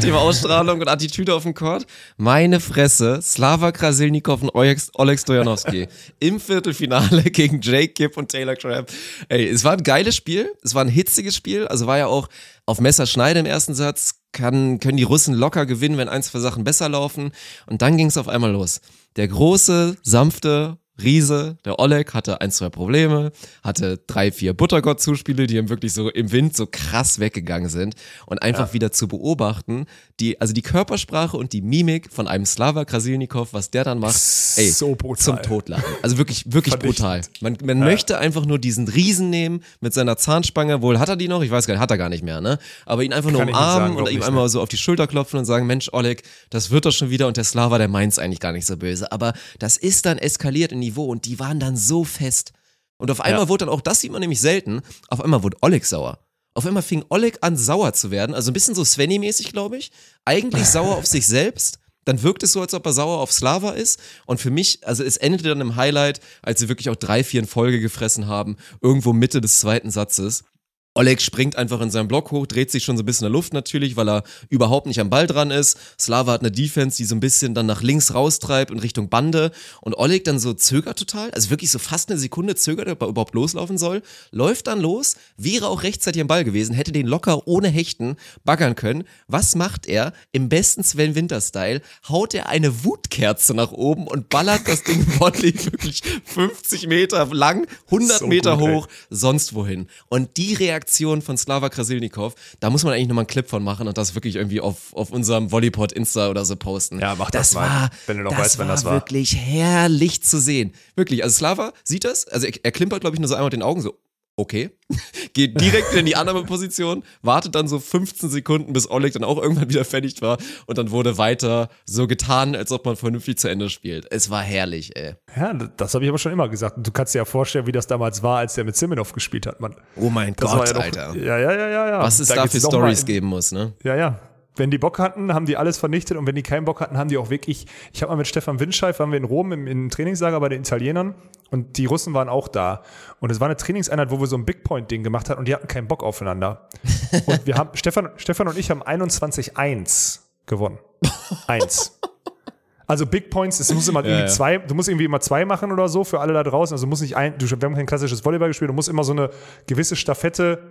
Thema Ausstrahlung und Attitüde auf dem Court. Meine Fresse, Slava Krasilnikov und Oleg Stoyanovskiy im Viertelfinale gegen Jake Gibb und Taylor Crabb. Ey, es war ein geiles Spiel, es war ein hitziges Spiel, also war ja auch auf Messerschneide im ersten Satz, kann, können die Russen locker gewinnen, wenn ein, zwei Sachen besser laufen, und dann ging es auf einmal los. Der große, sanfte Riese, der Oleg, hatte ein, zwei Probleme, hatte drei, vier Buttergott-Zuspiele, die ihm wirklich so im Wind so krass weggegangen sind. Und einfach ja. wieder zu beobachten, die, also die Körpersprache und die Mimik von einem Slava Krasilnikov, was der dann macht, ey, so zum Totlachen. Also wirklich, wirklich brutal. Man, man ja. möchte einfach nur diesen Riesen nehmen mit seiner Zahnspange, wohl hat er die noch, ich weiß gar nicht, hat er gar nicht mehr, ne? Aber ihn einfach nur Kann umarmen sagen, und ihm einmal so auf die Schulter klopfen und sagen, Mensch, Oleg, das wird doch schon wieder, und der Slava, der meint's eigentlich gar nicht so böse. Aber das ist dann eskaliert in Niveau und die waren dann so fest. Und auf einmal ja. wurde dann auch, das sieht man nämlich selten, auf einmal wurde Oleg sauer. Auf einmal fing Oleg an, sauer zu werden. Also ein bisschen so Svenny-mäßig, glaube ich. Eigentlich sauer auf sich selbst. Dann wirkt es so, als ob er sauer auf Slava ist. Und für mich, also es endete dann im Highlight, als sie wirklich auch drei, vier in Folge gefressen haben. Irgendwo Mitte des zweiten Satzes. Oleg springt einfach in seinen Block hoch, dreht sich schon so ein bisschen in der Luft natürlich, weil er überhaupt nicht am Ball dran ist. Slava hat eine Defense, die so ein bisschen dann nach links raustreibt in Richtung Bande. Und Oleg dann so zögert total, also wirklich so fast eine Sekunde zögert, ob er überhaupt loslaufen soll. Läuft dann los, wäre auch rechtzeitig am Ball gewesen, hätte den locker ohne Hechten baggern können. Was macht er? Im besten Sven Winter-Style haut er eine Wutkerze nach oben und ballert das Ding volley wirklich fünfzig Meter lang, hundert Meter hoch, sonst wohin. Und die Reaktion Aktion von Slava Krasilnikov, da muss man eigentlich nochmal einen Clip von machen und das wirklich irgendwie auf, auf unserem Volleypod-Insta oder so posten. Ja, mach das, das mal, war, wenn du noch weißt, wenn das war. Das war wirklich herrlich zu sehen. Wirklich, also Slava sieht das, also er, er klimpert, glaube ich, nur so einmal mit den Augen so, okay, geht direkt in die Annahmeposition, wartet dann so fünfzehn Sekunden, bis Oleg dann auch irgendwann wieder fertig war und dann wurde weiter so getan, als ob man vernünftig zu Ende spielt. Es war herrlich, ey. Ja, das habe ich aber schon immer gesagt. Du kannst dir ja vorstellen, wie das damals war, als der mit Semenov gespielt hat, Mann. Oh mein das Gott, ja noch, Alter. Ja, ja, ja, ja, ja. Was es da, da für Storys geben muss, ne? Ja, ja. Wenn die Bock hatten, haben die alles vernichtet und wenn die keinen Bock hatten, haben die auch wirklich, ich habe mal mit Stefan Windscheif, waren wir in Rom im, im Trainingslager bei den Italienern und die Russen waren auch da und es war eine Trainingseinheit, wo wir so ein Big Point Ding gemacht hatten und die hatten keinen Bock aufeinander und wir haben, Stefan, Stefan und ich haben einundzwanzig eins gewonnen. Eins. Also Big Points, es muss immer ja, irgendwie ja. zwei, du musst irgendwie immer zwei machen oder so für alle da draußen, also musst nicht ein, du, wir haben kein klassisches Volleyball gespielt, du musst immer so eine gewisse Staffette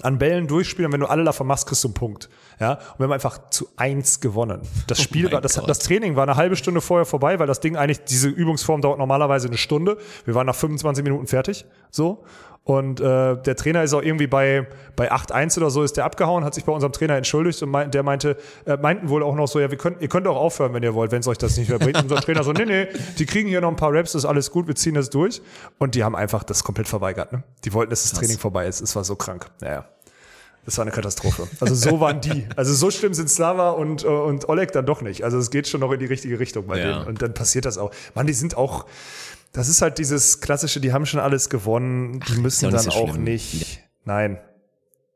an Bällen durchspielen und wenn du alle davon machst, kriegst du einen Punkt. Ja? Und wir haben einfach zu eins gewonnen. Das Spiel, oh war, das, das Training war eine halbe Stunde vorher vorbei, weil das Ding eigentlich, diese Übungsform dauert normalerweise eine Stunde. Wir waren nach fünfundzwanzig Minuten fertig. So. Und äh, der Trainer ist auch irgendwie bei, bei acht eins oder so, ist der abgehauen, hat sich bei unserem Trainer entschuldigt und meint, der meinte, äh, meinten wohl auch noch so, ja, wir könnt, ihr könnt auch aufhören, wenn ihr wollt, wenn es euch das nicht mehr bringt. Unser Trainer so, nee, nee, die kriegen hier noch ein paar Raps, ist alles gut, wir ziehen das durch. Und die haben einfach das komplett verweigert. Ne? Die wollten, dass das Krass. Training vorbei ist. Es war so krank. Naja. Das war eine Katastrophe. Also so waren die. Also so schlimm sind Slava und, und Oleg dann doch nicht. Also es geht schon noch in die richtige Richtung bei ja. denen. Und dann passiert das auch. Mann, die sind auch... Das ist halt dieses klassische, die haben schon alles gewonnen, die Ach, müssen ja dann so auch schlimm. Nicht. Nein.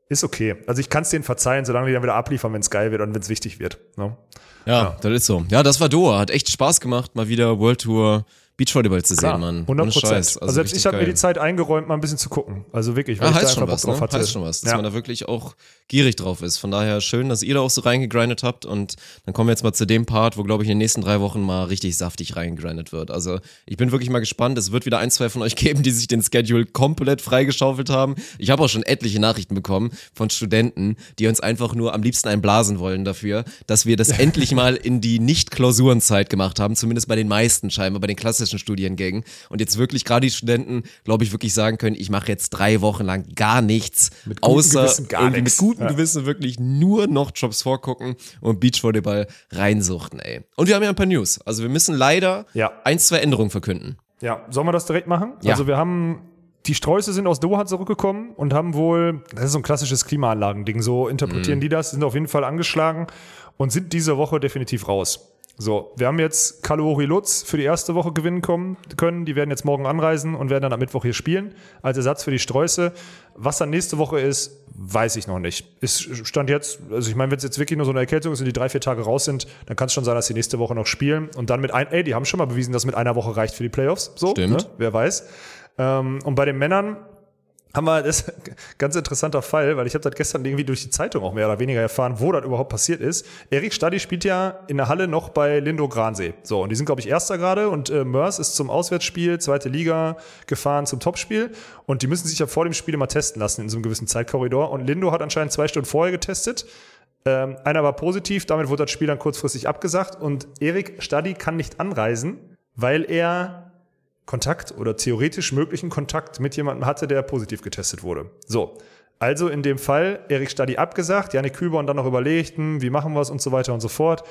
Ist okay. Also ich kann es denen verzeihen, solange die dann wieder abliefern, wenn es geil wird und wenn es wichtig wird. No? Ja, ja, das ist so. Ja, das war Doha. Hat echt Spaß gemacht, mal wieder World Tour Beachvolleyball zu sehen, Klar, Mann. hundert Prozent. Also, also selbst ich habe mir die Zeit eingeräumt, mal ein bisschen zu gucken. Also wirklich, weil ja, ich heißt da einfach was, drauf ne? hatte. Heißt schon was, dass ja. man da wirklich auch gierig drauf ist. Von daher schön, dass ihr da auch so reingegrindet habt und dann kommen wir jetzt mal zu dem Part, wo, glaube ich, in den nächsten drei Wochen mal richtig saftig reingegrindet wird. Also ich bin wirklich mal gespannt. Es wird wieder ein, zwei von euch geben, die sich den Schedule komplett freigeschaufelt haben. Ich habe auch schon etliche Nachrichten bekommen von Studenten, die uns einfach nur am liebsten einblasen wollen dafür, dass wir das endlich mal in die Nicht-Klausurenzeit gemacht haben, zumindest bei den meisten scheinbar, bei den klassischen Studiengängen und jetzt wirklich gerade die Studenten, glaube ich, wirklich sagen können, ich mache jetzt drei Wochen lang gar nichts, mit außer Gewissen gar nichts. Mit gutem ja. Gewissen wirklich nur noch Jobs vorgucken und Beachvolleyball reinsuchten, ey. Und wir haben ja ein paar News, also wir müssen leider ja. ein, zwei Änderungen verkünden. Ja, sollen wir das direkt machen? Ja. Also wir haben... Die Sträuße sind aus Doha zurückgekommen und haben wohl, das ist so ein klassisches Klimaanlagending, so interpretieren mm. die das, sind auf jeden Fall angeschlagen und sind diese Woche definitiv raus. So, wir haben jetzt Kaluori Lutz für die erste Woche gewinnen kommen, können, die werden jetzt morgen anreisen und werden dann am Mittwoch hier spielen, als Ersatz für die Sträuße. Was dann nächste Woche ist, weiß ich noch nicht. Ist Stand jetzt, also ich meine, wenn es jetzt wirklich nur so eine Erkältung ist und die drei, vier Tage raus sind, dann kann es schon sein, dass die nächste Woche noch spielen und dann mit ein, ey, die haben schon mal bewiesen, dass mit einer Woche reicht für die Playoffs, so, Stimmt. ne? Wer weiß. Und bei den Männern haben wir, das ist ein ganz interessanter Fall, weil ich habe das gestern irgendwie durch die Zeitung auch mehr oder weniger erfahren, wo das überhaupt passiert ist. Erik Stadi spielt ja in der Halle noch bei Lindo Gransee. So, und die sind, glaube ich, Erster gerade und äh, Mörs ist zum Auswärtsspiel, zweite Liga gefahren zum Topspiel und die müssen sich ja vor dem Spiel immer testen lassen in so einem gewissen Zeitkorridor und Lindo hat anscheinend zwei Stunden vorher getestet. Ähm, einer war positiv, damit wurde das Spiel dann kurzfristig abgesagt und Erik Stadi kann nicht anreisen, weil er Kontakt oder theoretisch möglichen Kontakt mit jemandem hatte, der positiv getestet wurde. So, also in dem Fall Erik Stadi abgesagt, Yannick Küber und dann noch überlegt, hm, wie machen wir es und so weiter und so fort.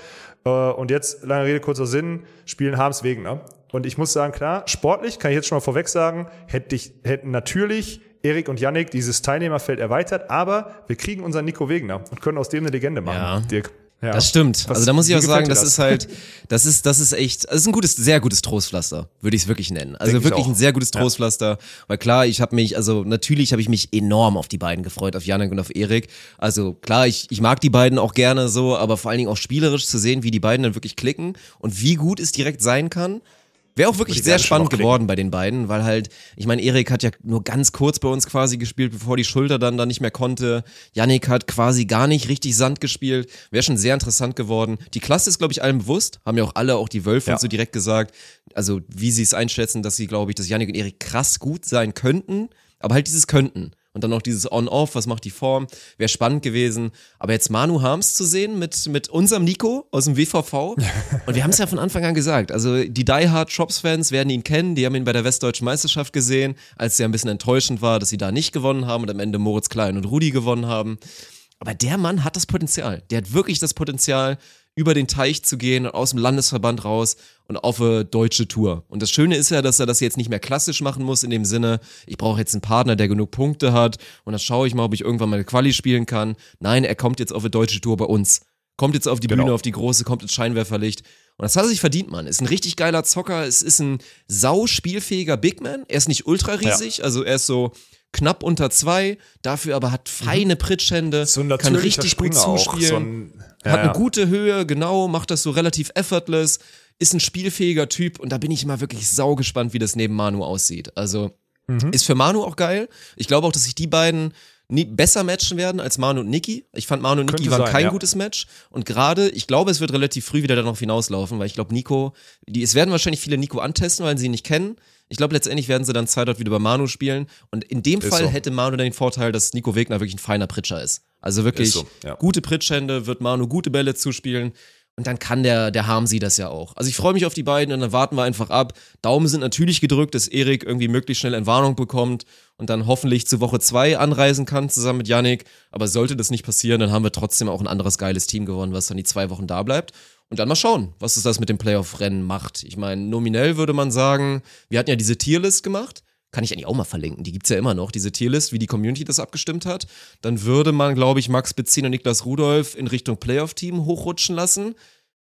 Und jetzt, lange Rede, kurzer Sinn, spielen Harms Wegener. Und ich muss sagen, klar, sportlich kann ich jetzt schon mal vorweg sagen, hätte ich, hätten natürlich Erik und Yannick dieses Teilnehmerfeld erweitert, aber wir kriegen unseren Nico Wegener und können aus dem eine Legende machen, ja. Dirk. Ja. Das stimmt. Was, also da muss ich auch sagen, das, das ist halt, das ist, das ist echt, das ist ein gutes, sehr gutes Trostpflaster, würde ich es wirklich nennen. Also denk wirklich ein sehr gutes Trostpflaster, ja. Weil klar, ich habe mich, also natürlich habe ich mich enorm auf die beiden gefreut, auf Yannick und auf Erik. Also klar, ich, ich mag die beiden auch gerne so, aber vor allen Dingen auch spielerisch zu sehen, wie die beiden dann wirklich klicken und wie gut es direkt sein kann. Wäre auch wirklich sehr spannend geworden bei den beiden, weil halt, ich meine, Erik hat ja nur ganz kurz bei uns quasi gespielt, bevor die Schulter dann da nicht mehr konnte. Yannick hat quasi gar nicht richtig Sand gespielt. Wäre schon sehr interessant geworden. Die Klasse ist, glaube ich, allen bewusst. Haben ja auch alle, auch die Wölfe ja. so direkt gesagt. Also, wie sie es einschätzen, dass sie, glaube ich, dass Yannick und Erik krass gut sein könnten. Aber halt dieses könnten. Und dann noch dieses On-Off, was macht die Form? Wäre spannend gewesen. Aber jetzt Manu Harms zu sehen mit, mit unserem Nico aus dem W V V. Und wir haben es ja von Anfang an gesagt. Also die Die-Hard-Shops-Fans werden ihn kennen. Die haben ihn bei der Westdeutschen Meisterschaft gesehen, als es ja ein bisschen enttäuschend war, dass sie da nicht gewonnen haben und am Ende Moritz Klein und Rudi gewonnen haben. Aber der Mann hat das Potenzial. Der hat wirklich das Potenzial, über den Teich zu gehen und aus dem Landesverband raus und auf eine deutsche Tour. Und das Schöne ist ja, dass er das jetzt nicht mehr klassisch machen muss in dem Sinne, ich brauche jetzt einen Partner, der genug Punkte hat und dann schaue ich mal, ob ich irgendwann mal eine Quali spielen kann. Nein, er kommt jetzt auf eine deutsche Tour bei uns. Kommt jetzt auf die genau. Bühne, auf die große, kommt ins Scheinwerferlicht. Und das hat er sich verdient, Mann. Ist ein richtig geiler Zocker, es ist ein sau spielfähiger Big Man. Er ist nicht ultra riesig, ja. also er ist so knapp unter zwei, dafür aber hat feine Pritschhände, so kann richtig Springer gut zuspielen, so ein, ja, hat eine ja. gute Höhe, genau, macht das so relativ effortless, ist ein spielfähiger Typ und da bin ich immer wirklich saugespannt, wie das neben Manu aussieht. Also mhm. ist für Manu auch geil. Ich glaube auch, dass sich die beiden nie besser matchen werden als Manu und Niki. Ich fand, Manu und Niki waren sein, kein ja. gutes Match. Und gerade, ich glaube, es wird relativ früh wieder darauf hinauslaufen, weil ich glaube, Nico, die, es werden wahrscheinlich viele Nico antesten, weil sie ihn nicht kennen. Ich glaube, letztendlich werden sie dann Zeit wieder bei Manu spielen. Und in dem ist Fall so. hätte Manu dann den Vorteil, dass Nico Wegener wirklich ein feiner Pritscher ist. Also wirklich ist so, ja. gute Pritschhände, wird Manu gute Bälle zuspielen. Und dann kann der, der Harmsi das ja auch. Also ich freue mich auf die beiden und dann warten wir einfach ab. Daumen sind natürlich gedrückt, dass Erik irgendwie möglichst schnell Entwarnung bekommt und dann hoffentlich zu Woche zwei anreisen kann, zusammen mit Yannick. Aber sollte das nicht passieren, dann haben wir trotzdem auch ein anderes geiles Team gewonnen, was dann die zwei Wochen da bleibt. Und dann mal schauen, was es das mit dem Playoff-Rennen macht. Ich meine, nominell würde man sagen, wir hatten ja diese Tierlist gemacht. Kann ich eigentlich auch mal verlinken. Die gibt's ja immer noch, diese Tierlist, wie die Community das abgestimmt hat. Dann würde man, glaube ich, Max Bezin und Niklas Rudolf in Richtung Playoff-Team hochrutschen lassen.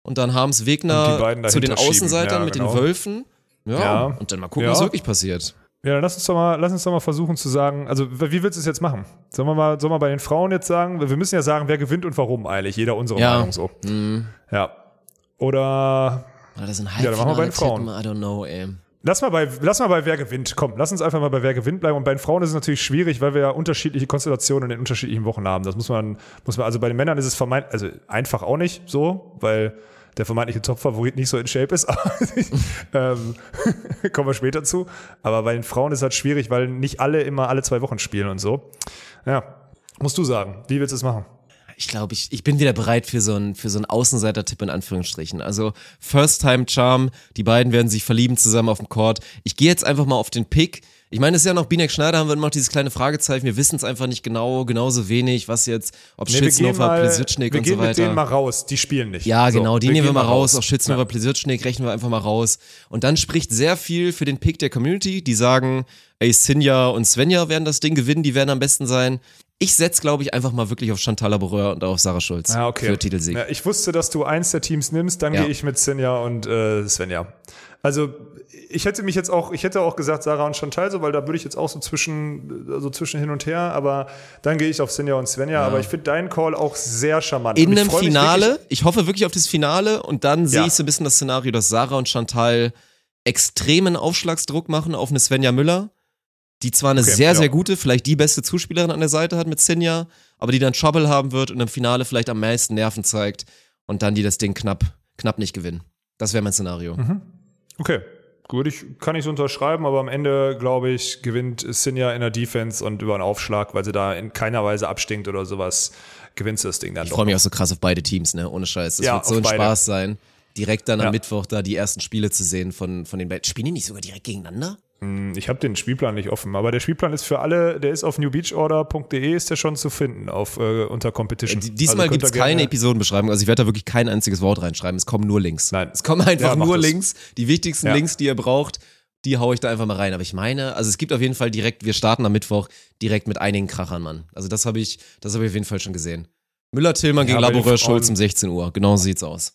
Und dann Harms Wegener zu den Außenseitern ja, mit genau. den Wölfen. Ja, ja, und dann mal gucken, ja. was wirklich passiert. Ja, dann lass uns doch mal, lass uns doch mal versuchen zu sagen, also wie willst du es jetzt machen? Sollen wir mal, sollen wir bei den Frauen jetzt sagen, wir müssen ja sagen, wer gewinnt und warum eigentlich, jeder unsere ja. Meinung so. Mhm. Ja. Oder, Oder das sind halt ja, dann machen wir bei den Frauen. Tippen, I don't know, ey. Lass mal, bei, lass mal bei wer gewinnt, komm, lass uns einfach mal bei wer gewinnt bleiben. Und bei den Frauen ist es natürlich schwierig, weil wir ja unterschiedliche Konstellationen in den unterschiedlichen Wochen haben. Das muss man, muss man also bei den Männern ist es vermeint, also einfach auch nicht so, weil der vermeintliche Top-Favorit nicht so in Shape ist, aber ähm, kommen wir später zu. Aber bei den Frauen ist es halt schwierig, weil nicht alle immer alle zwei Wochen spielen und so. Ja, musst du sagen, wie willst du es machen? Ich glaube, ich, ich bin wieder bereit für so einen, für so einen Außenseiter-Tipp in Anführungsstrichen. Also First-Time-Charm, die beiden werden sich verlieben zusammen auf dem Court. Ich gehe jetzt einfach mal auf den Pick. Ich meine, es ist ja noch Bieneck Schneider, haben wir immer noch dieses kleine Fragezeichen. Wir wissen es einfach nicht genau, genauso wenig, was jetzt, ob nee, Schitznova, Plesicznik und so weiter. Wir gehen mit denen mal raus, die spielen nicht. Ja, genau, so, die wir nehmen wir mal raus. raus. Auch Schitznova, ja. Plesicznik rechnen wir einfach mal raus. Und dann spricht sehr viel für den Pick der Community. Die sagen, ey, Sinja und Svenja werden das Ding gewinnen, die werden am besten sein. Ich setze, glaube ich, einfach mal wirklich auf Chantal Laboureur und auf Sarah Schulz ah, okay. für Titelsieg. Ja, ich wusste, dass du eins der Teams nimmst, dann ja. gehe ich mit Sinja und äh, Svenja. Also ich hätte mich jetzt auch, ich hätte auch gesagt Sarah und Chantal, so, weil da würde ich jetzt auch so zwischen, also zwischen hin und her, aber dann gehe ich auf Sinja und Svenja. Ja. Aber ich finde deinen Call auch sehr charmant. In einem Finale, wirklich, ich hoffe wirklich auf das Finale und dann ja. sehe ich so ein bisschen das Szenario, dass Sarah und Chantal extremen Aufschlagsdruck machen auf eine Svenja Müller, die zwar eine okay, sehr, ja. sehr gute, vielleicht die beste Zuspielerin an der Seite hat mit Sinja, aber die dann Trouble haben wird und im Finale vielleicht am meisten Nerven zeigt und dann die das Ding knapp, knapp nicht gewinnen. Das wäre mein Szenario. Mhm. Okay, gut, ich, kann ich so unterschreiben, aber am Ende, glaube ich, gewinnt Sinja in der Defense und über einen Aufschlag, weil sie da in keiner Weise abstinkt oder sowas, gewinnt sie das Ding dann ich doch. Ich freue mich auch so krass auf beide Teams, ne? Ohne Scheiß. Das ja, wird so ein beide. Spaß sein. direkt dann am ja. Mittwoch da die ersten Spiele zu sehen von, von den beiden. Spielen die nicht sogar direkt gegeneinander? Ich habe den Spielplan nicht offen, aber der Spielplan ist für alle, der ist auf new beach order punkt de, ist der schon zu finden, auf äh, unter Competition. Ja, diesmal also gibt es keine Episodenbeschreibung, also ich werde da wirklich kein einziges Wort reinschreiben, es kommen nur Links. Nein. Es kommen einfach ja, nur das. Links, die wichtigsten ja. Links, die ihr braucht, die haue ich da einfach mal rein. Aber ich meine, also es gibt auf jeden Fall direkt, wir starten am Mittwoch direkt mit einigen Krachern, Mann. Also das habe ich, das habe ich auf jeden Fall schon gesehen. Müller-Tillmann ja, gegen Laboureur-Schulz um sechzehn Uhr, genau so sieht's aus.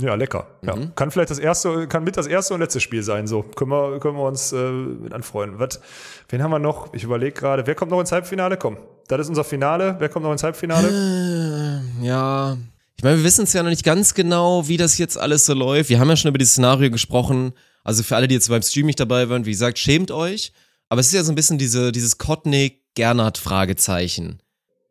Ja, lecker. Ja. Mhm. Kann vielleicht das erste, kann mit das erste und letzte Spiel sein. So, können wir, können wir uns äh, mit anfreunden. Was, wen haben wir noch? Ich überlege gerade, wer kommt noch ins Halbfinale? Komm, das ist unser Finale. Wer kommt noch ins Halbfinale? Ja, ich meine, wir wissen es ja noch nicht ganz genau, wie das jetzt alles so läuft. Wir haben ja schon über dieses Szenario gesprochen. Also für alle, die jetzt beim Stream nicht dabei waren, wie gesagt, schämt euch. Aber es ist ja so ein bisschen diese, dieses Kotnik-Gernert-Fragezeichen.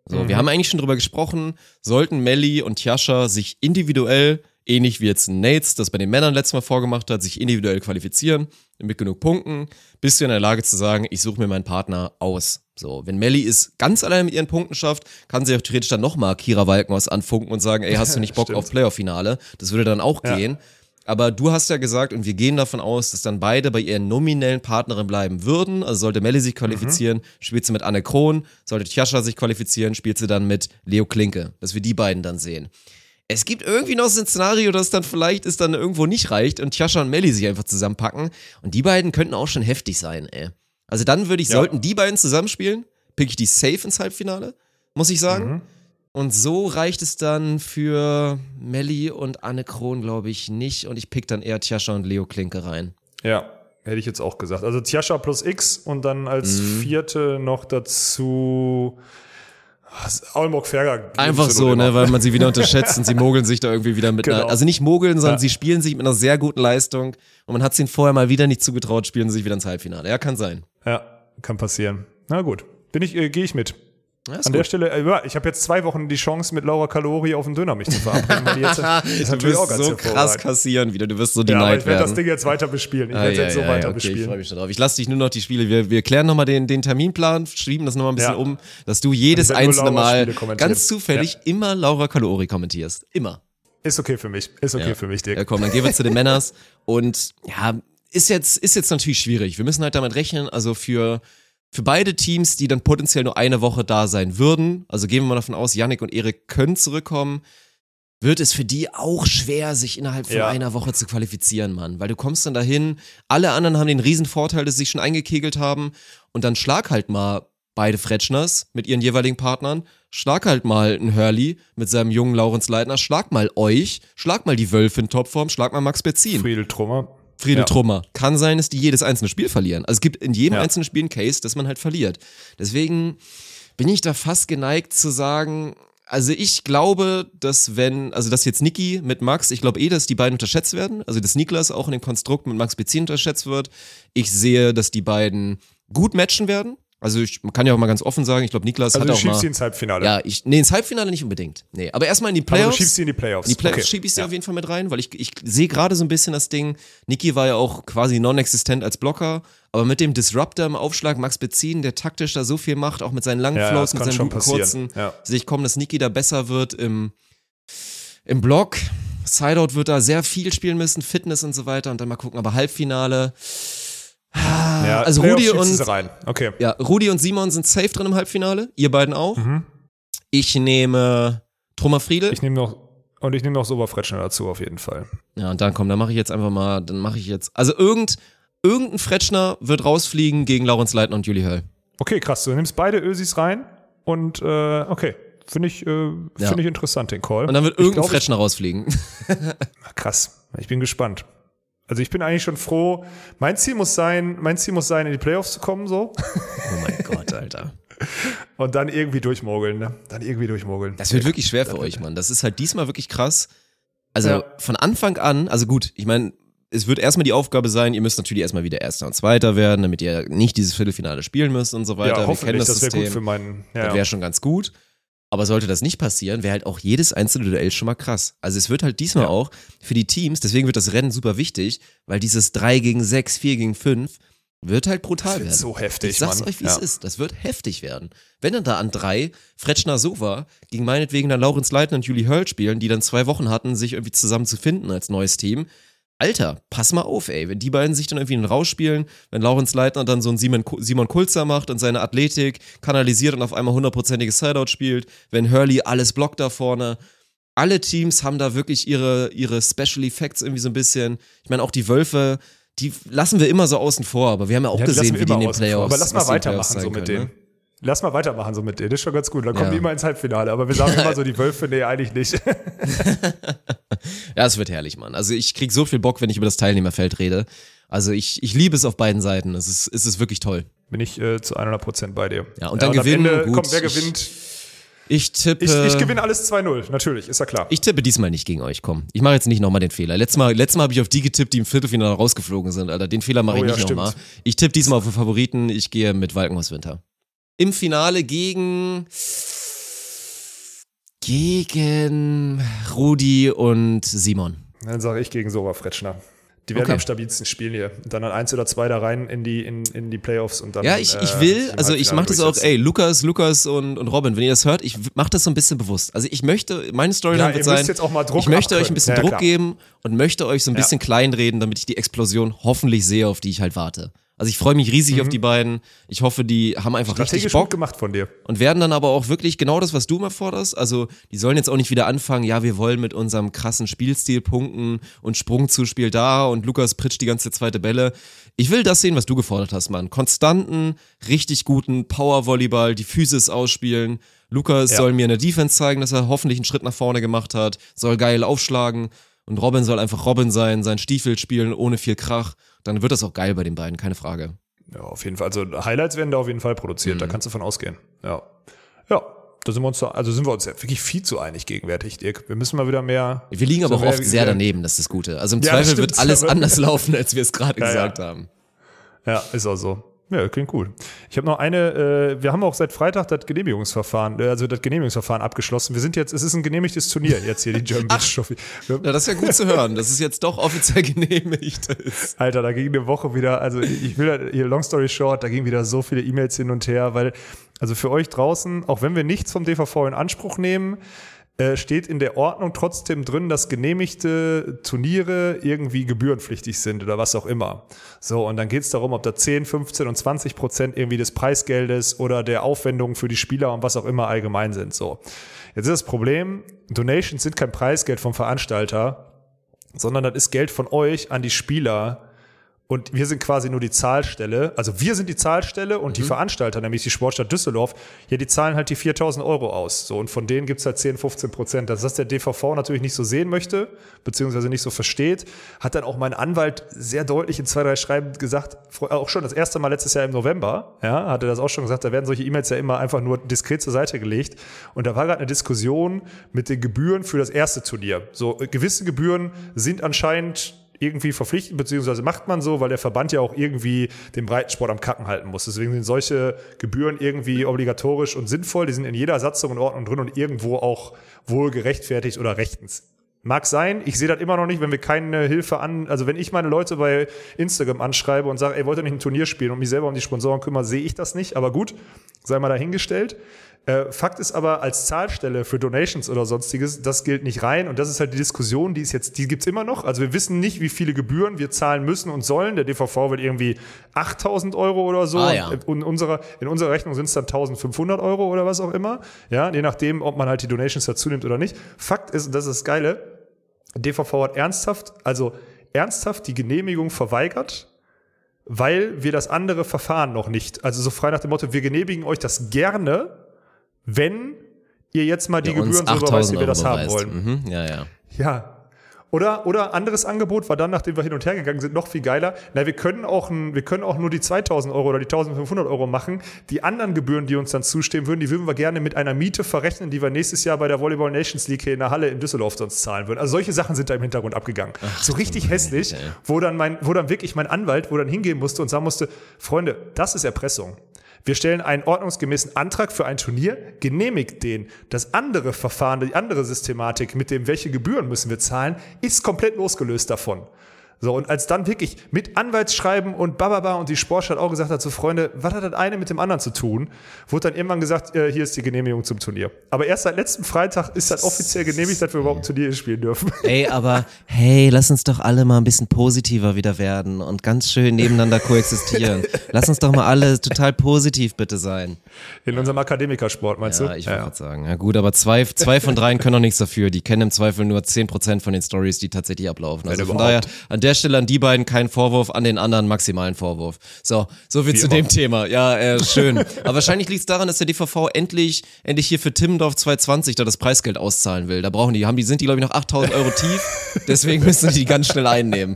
So, mhm. Wir haben eigentlich schon drüber gesprochen, sollten Melly und Tjascha sich individuell, ähnlich wie jetzt Nates, das bei den Männern letztes Mal vorgemacht hat, sich individuell qualifizieren, mit genug Punkten, bist du in der Lage zu sagen, ich suche mir meinen Partner aus. So, wenn Melly es ganz alleine mit ihren Punkten schafft, kann sie auch theoretisch dann nochmal Kira Walkenhaus anfunken und sagen, ey, hast du nicht Bock auf Playoff-Finale? Das würde dann auch ja. gehen. Aber du hast ja gesagt, und wir gehen davon aus, dass dann beide bei ihren nominellen Partnerin bleiben würden. Also sollte Melly sich qualifizieren, mhm. spielt sie mit Anne Krohn. Sollte Tjascha sich qualifizieren, spielt sie dann mit Leo Klinke. Dass wir die beiden dann sehen. Es gibt irgendwie noch so ein Szenario, dass dann vielleicht es dann irgendwo nicht reicht und Tjascha und Melly sich einfach zusammenpacken. Und die beiden könnten auch schon heftig sein, ey. Also dann würde ich, ja. sollten die beiden zusammenspielen, pick ich die safe ins Halbfinale, muss ich sagen. Mhm. Und so reicht es dann für Melly und Anne Krohn, glaube ich, nicht. Und ich pick dann eher Tjascha und Leo Klinke rein. Ja, hätte ich jetzt auch gesagt. Also Tjascha plus X und dann als mhm. vierte noch dazu Aulenburg-Ferger. Einfach so, ne, weil man sie wieder unterschätzt und sie mogeln sich da irgendwie wieder mit genau. einer, also nicht mogeln, sondern ja. sie spielen sich mit einer sehr guten Leistung. Und man hat es ihnen vorher mal wieder nicht zugetraut, spielen sie sich wieder ins Halbfinale. Ja, kann sein. Ja, kann passieren. Na gut, bin ich, äh, gehe ich mit. Ja, An gut. der Stelle, ich habe jetzt zwei Wochen die Chance, mit Laura Calori auf den Döner mich zu verabreden. Weil die jetzt, ist du wirst auch ganz so krass kassieren wieder, du wirst so denied ja, ich werde das Ding jetzt weiter bespielen. Ich ah, werde ja, jetzt so ja, weiter okay, bespielen. Ich freue mich schon drauf. Ich lasse dich nur noch die Spiele, wir, wir klären nochmal den, den Terminplan, schreiben das nochmal ein bisschen ja. um, dass du jedes einzelne Mal ganz zufällig ja. immer Laura Calori kommentierst. Immer. Ist okay für mich, ist okay ja. für mich, Dirk. Ja komm, dann gehen wir zu den Männers und ja, ist jetzt, ist jetzt natürlich schwierig. Wir müssen halt damit rechnen, also für... Für beide Teams, die dann potenziell nur eine Woche da sein würden, also gehen wir mal davon aus, Yannick und Erik können zurückkommen, wird es für die auch schwer, sich innerhalb von ja. einer Woche zu qualifizieren, Mann. Weil du kommst dann dahin, alle anderen haben den riesen Vorteil, dass sie sich schon eingekegelt haben und dann schlag halt mal beide Fretschners mit ihren jeweiligen Partnern, schlag halt mal einen Hurley mit seinem jungen Laurens Leitner, schlag mal euch, schlag mal die Wölfe in Topform, schlag mal Max Bezin. Friedel Trummer. Friedel ja. Trummer. Kann sein, dass die jedes einzelne Spiel verlieren. Also es gibt in jedem ja. einzelnen Spiel einen Case, dass man halt verliert. Deswegen bin ich da fast geneigt zu sagen, also ich glaube, dass wenn, also dass jetzt Niki mit Max, ich glaube eh, dass die beiden unterschätzt werden. Also dass Niklas auch in dem Konstrukt mit Max Bezin unterschätzt wird. Ich sehe, dass die beiden gut matchen werden. Also ich man kann ja auch mal ganz offen sagen, ich glaube, Niklas also hat auch mal... Also du schiebst sie ins Halbfinale? Ja, ich, nee, ins Halbfinale nicht unbedingt. Nee, aber erstmal in die Playoffs. Aber du schiebst sie in die Playoffs. In die Playoffs okay. schiebe ich sie ja. auf jeden Fall mit rein, weil ich, ich sehe gerade so ein bisschen das Ding, Niki war ja auch quasi non-existent als Blocker, aber mit dem Disruptor im Aufschlag, Max Bezin, der taktisch da so viel macht, auch mit seinen langen ja, Flows, mit seinen guten kurzen, ja. sehe ich kommen, dass Niki da besser wird im, im Block. Sideout wird da sehr viel spielen müssen, Fitness und so weiter und dann mal gucken, aber Halbfinale... Ja, also Rudi und, okay. ja, Rudi und Simon sind safe drin im Halbfinale, ihr beiden auch. Mhm. Ich nehme Trummer Friedel. Ich nehme noch und ich nehme noch Sober Fretschner dazu auf jeden Fall. Ja, und dann komm, dann mache ich jetzt einfach mal, dann mache ich jetzt, also irgend, irgendein Fretschner wird rausfliegen gegen Laurens Leitner und Juli Höll. Okay, krass, du nimmst beide Ösis rein und äh, okay. Finde ich, äh, find ja. ich interessant, den Call. Und dann wird irgendein glaub, Fretschner ich, rausfliegen. Krass, ich bin gespannt. Also ich bin eigentlich schon froh. Mein Ziel muss sein, mein Ziel muss sein, in die Playoffs zu kommen, so. Oh mein Gott, Alter. Und dann irgendwie durchmogeln, ne? Dann irgendwie durchmogeln. Das wird wirklich schwer für euch, Mann. Das ist halt diesmal wirklich krass. Also ja. von Anfang an, also gut, ich meine, es wird erstmal die Aufgabe sein, ihr müsst natürlich erstmal wieder Erster und Zweiter werden, damit ihr nicht dieses Viertelfinale spielen müsst und so weiter. Ja, hoffentlich, wir kennen das, das System. Wäre gut für meinen, ja, das wäre schon ganz gut. Aber sollte das nicht passieren, wäre halt auch jedes einzelne Duell schon mal krass. Also es wird halt diesmal ja. auch für die Teams, deswegen wird das Rennen super wichtig, weil dieses drei gegen sechs, vier gegen fünf, Wird halt brutal werden. Das wird so heftig, ich sag's Mann. euch, wie ja. es ist. Das wird heftig werden. Wenn dann da an drei Fretschner-Sova gegen meinetwegen dann Laurenz Leitner und Julie Hurl spielen, die dann zwei Wochen hatten, sich irgendwie zusammen zu finden als neues Team. Alter, pass mal auf, ey. Wenn die beiden sich dann irgendwie einen Rausch spielen, wenn Laurenz Leitner dann so einen Simon, Simon Kulzer macht und seine Athletik kanalisiert und auf einmal hundertprozentiges Sideout spielt, wenn Hurley alles blockt da vorne. Alle Teams haben da wirklich ihre, ihre Special Effects irgendwie so ein bisschen. Ich meine, auch die Wölfe, die lassen wir immer so außen vor, aber wir haben ja auch ja, gesehen, wie die in den Playoffs vor. Aber lass mal weitermachen so mit können, denen. Ne? Lass mal weitermachen so mit denen, das ist schon ganz gut. Dann kommen ja. die immer ins Halbfinale, aber wir sagen immer so, die Wölfe, nee, eigentlich nicht. Ja, es wird herrlich, Mann. Also ich krieg so viel Bock, wenn ich über das Teilnehmerfeld rede. Also ich, ich liebe es auf beiden Seiten, es ist, es ist wirklich toll. Bin ich äh, zu hundert Prozent bei dir. Ja, und dann ja, und gewinnen, am Ende, gut. Kommt, wer gewinnt? Ich, Ich tippe. Ich, ich gewinne alles zwei null, natürlich, ist ja klar. Ich tippe diesmal nicht gegen euch, komm. Ich mache jetzt nicht nochmal den Fehler. Letztes Mal, letztes Mal habe ich auf die getippt, die im Viertelfinale rausgeflogen sind, Alter. Den Fehler mache oh, ich ja, nicht nochmal. Ich tippe diesmal auf den Favoriten, ich gehe mit Walkenhaus-Winter. Im Finale gegen. gegen Rudi und Simon. Dann sage ich gegen Sova Fretschner. Die werden okay. am stabilsten spielen hier. Und dann an eins oder zwei da rein in die, in, in die Playoffs und dann. Ja, ich, ich will, äh, also ich mach das auch, ey, Lukas, Lukas und, und Robin, wenn ihr das hört, ich mach das so ein bisschen bewusst. Also ich möchte, meine Storyline ja, wird sein, jetzt auch mal Druck ich möchte abkönnen. euch ein bisschen ja, Druck klar. geben und möchte euch so ein bisschen ja. kleinreden, damit ich die Explosion hoffentlich sehe, auf die ich halt warte. Also ich freue mich riesig mhm. auf die beiden. Ich hoffe, die haben einfach richtig Bock gemacht von dir. Und werden dann aber auch wirklich genau das, was du immer forderst. Also die sollen jetzt auch nicht wieder anfangen, ja, wir wollen mit unserem krassen Spielstil punkten und Sprungzuspiel da und Lukas pritscht die ganze zweite Bälle. Ich will das sehen, was du gefordert hast, Mann. Konstanten, richtig guten Power-Volleyball, die Physis ausspielen. Lukas ja. soll mir in der Defense zeigen, dass er hoffentlich einen Schritt nach vorne gemacht hat, soll geil aufschlagen. Und Robin soll einfach Robin sein, seinen Stiefel spielen, ohne viel Krach. Dann wird das auch geil bei den beiden, keine Frage. Ja, auf jeden Fall. Also Highlights werden da auf jeden Fall produziert, mhm. da kannst du von ausgehen. Ja, ja, da sind wir uns da, also sind wir uns ja wirklich viel zu einig gegenwärtig, Dirk. Wir müssen mal wieder mehr. Wir liegen aber auch oft sehr daneben, das ist das Gute. Also im ja, Zweifel wird alles anders laufen, als wir es gerade ja, gesagt ja. haben. Ja, ist auch so. Ja, klingt cool. Ich habe noch eine, äh, wir haben auch seit Freitag das Genehmigungsverfahren, äh, also das Genehmigungsverfahren abgeschlossen. Wir sind jetzt, es ist ein genehmigtes Turnier jetzt hier, die German Beach Trophy. Ja, das ist ja gut zu hören, dass es jetzt doch offiziell genehmigt ist. Alter, da ging eine Woche wieder, also ich will hier, long story short, da ging wieder so viele E-Mails hin und her, weil, also für euch draußen, auch wenn wir nichts vom D V V in Anspruch nehmen, steht in der Ordnung trotzdem drin, dass genehmigte Turniere irgendwie gebührenpflichtig sind oder was auch immer. So, und dann geht es darum, ob da zehn, fünfzehn und zwanzig Prozent irgendwie des Preisgeldes oder der Aufwendungen für die Spieler und was auch immer allgemein sind. So, jetzt ist das Problem, Donations sind kein Preisgeld vom Veranstalter, sondern das ist Geld von euch an die Spieler. Und wir sind quasi nur die Zahlstelle, also wir sind die Zahlstelle und mhm. die Veranstalter, nämlich die Sportstadt Düsseldorf, ja, die zahlen halt die viertausend Euro aus. So, und von denen gibt's halt zehn, fünfzehn Prozent. Das ist, was der D V V natürlich nicht so sehen möchte, beziehungsweise nicht so versteht, hat dann auch mein Anwalt sehr deutlich in zwei, drei Schreiben gesagt, auch schon das erste Mal letztes Jahr im November, ja, hat er das auch schon gesagt, da werden solche E-Mails ja immer einfach nur diskret zur Seite gelegt. Und da war gerade eine Diskussion mit den Gebühren für das erste Turnier. So, gewisse Gebühren sind anscheinend irgendwie verpflichtend, beziehungsweise macht man so, weil der Verband ja auch irgendwie den Breitensport am Kacken halten muss. Deswegen sind solche Gebühren irgendwie obligatorisch und sinnvoll. Die sind in jeder Satzung und Ordnung drin und irgendwo auch wohl gerechtfertigt oder rechtens. Mag sein, ich sehe das immer noch nicht, wenn wir keine Hilfe an, also wenn ich meine Leute bei Instagram anschreibe und sage, ey, wollt ihr nicht ein Turnier spielen und mich selber um die Sponsoren kümmern, sehe ich das nicht, aber gut, sei mal dahingestellt. Äh, Fakt ist aber, als Zahlstelle für Donations oder sonstiges, das gilt nicht rein und das ist halt die Diskussion, die ist jetzt, die gibt's immer noch, also wir wissen nicht, wie viele Gebühren wir zahlen müssen und sollen, der D V V will irgendwie achttausend Euro oder so, ah, ja. und in unserer, in unserer Rechnung sind es dann eintausendfünfhundert Euro oder was auch immer, ja, je nachdem, ob man halt die Donations dazu nimmt oder nicht. Fakt ist, und das ist das Geile, D V V hat ernsthaft, also ernsthaft die Genehmigung verweigert, weil wir das andere Verfahren noch nicht, also so frei nach dem Motto, wir genehmigen euch das gerne, wenn ihr jetzt mal die ja, Gebühren so überweist, wie wir das haben wollen. Mhm. Ja, ja. Ja. Oder, oder anderes Angebot war dann, nachdem wir hin und her gegangen sind, noch viel geiler. Na, wir können auch, wir können auch nur die zweitausend Euro oder die eintausendfünfhundert Euro machen. Die anderen Gebühren, die uns dann zustehen würden, die würden wir gerne mit einer Miete verrechnen, die wir nächstes Jahr bei der Volleyball Nations League hier in der Halle in Düsseldorf sonst zahlen würden. Also solche Sachen sind da im Hintergrund abgegangen. Ach, so richtig hässlich, okay. wo dann mein, wo dann wirklich mein Anwalt, wo dann hingehen musste und sagen musste, Freunde, das ist Erpressung. Wir stellen einen ordnungsgemäßen Antrag für ein Turnier, genehmigt den. Das andere Verfahren, die andere Systematik, mit dem, welche Gebühren müssen wir zahlen, ist komplett losgelöst davon. So, und als dann wirklich mit Anwaltsschreiben und bababa und die Sportstadt auch gesagt hat, so Freunde, was hat das eine mit dem anderen zu tun, wurde dann irgendwann gesagt, äh, hier ist die Genehmigung zum Turnier. Aber erst seit letzten Freitag ist das offiziell genehmigt, dass wir überhaupt ein Turnier spielen dürfen. Ey, aber hey, lass uns doch alle mal ein bisschen positiver wieder werden und ganz schön nebeneinander koexistieren. Lass uns doch mal alle total positiv bitte sein. In unserem Akademikersport, meinst ja, du? Ich ja, ich würde sagen. Ja gut, aber zwei, zwei von dreien können doch nichts dafür. Die kennen im Zweifel nur zehn Prozent von den Stories, die tatsächlich ablaufen. Also von daher, an der Stelle an die beiden kein Vorwurf, an den anderen maximalen Vorwurf. So, so viel Wie zu immer. dem Thema. Ja, äh, schön. Aber wahrscheinlich liegt es daran, dass der D V V endlich, endlich hier für Timmendorf zweitausendzwanzig da das Preisgeld auszahlen will. Da brauchen die, haben die, sind die, glaube ich, noch achttausend Euro tief. Deswegen müssen die ganz schnell einnehmen.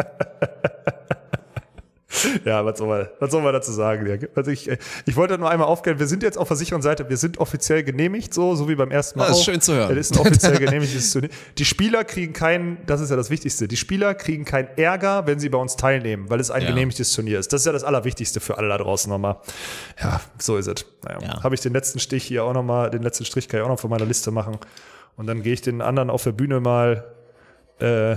Ja, was soll man, was soll man dazu sagen? Also ich, ich wollte nur einmal aufklären, wir sind jetzt auf der sicheren Seite, wir sind offiziell genehmigt, so, so wie beim ersten Mal. Das ist auch schön zu hören. Das ist ein offiziell genehmigtes Turnier. Die Spieler kriegen keinen, das ist ja das Wichtigste, die Spieler kriegen keinen Ärger, wenn sie bei uns teilnehmen, weil es ein ja. genehmigtes Turnier ist. Das ist ja das Allerwichtigste für alle da draußen nochmal. Ja, so ist es. Naja, ja. Habe ich den letzten Stich hier auch nochmal, den letzten Strich kann ich auch noch von meiner Liste machen. Und dann gehe ich den anderen auf der Bühne mal, äh,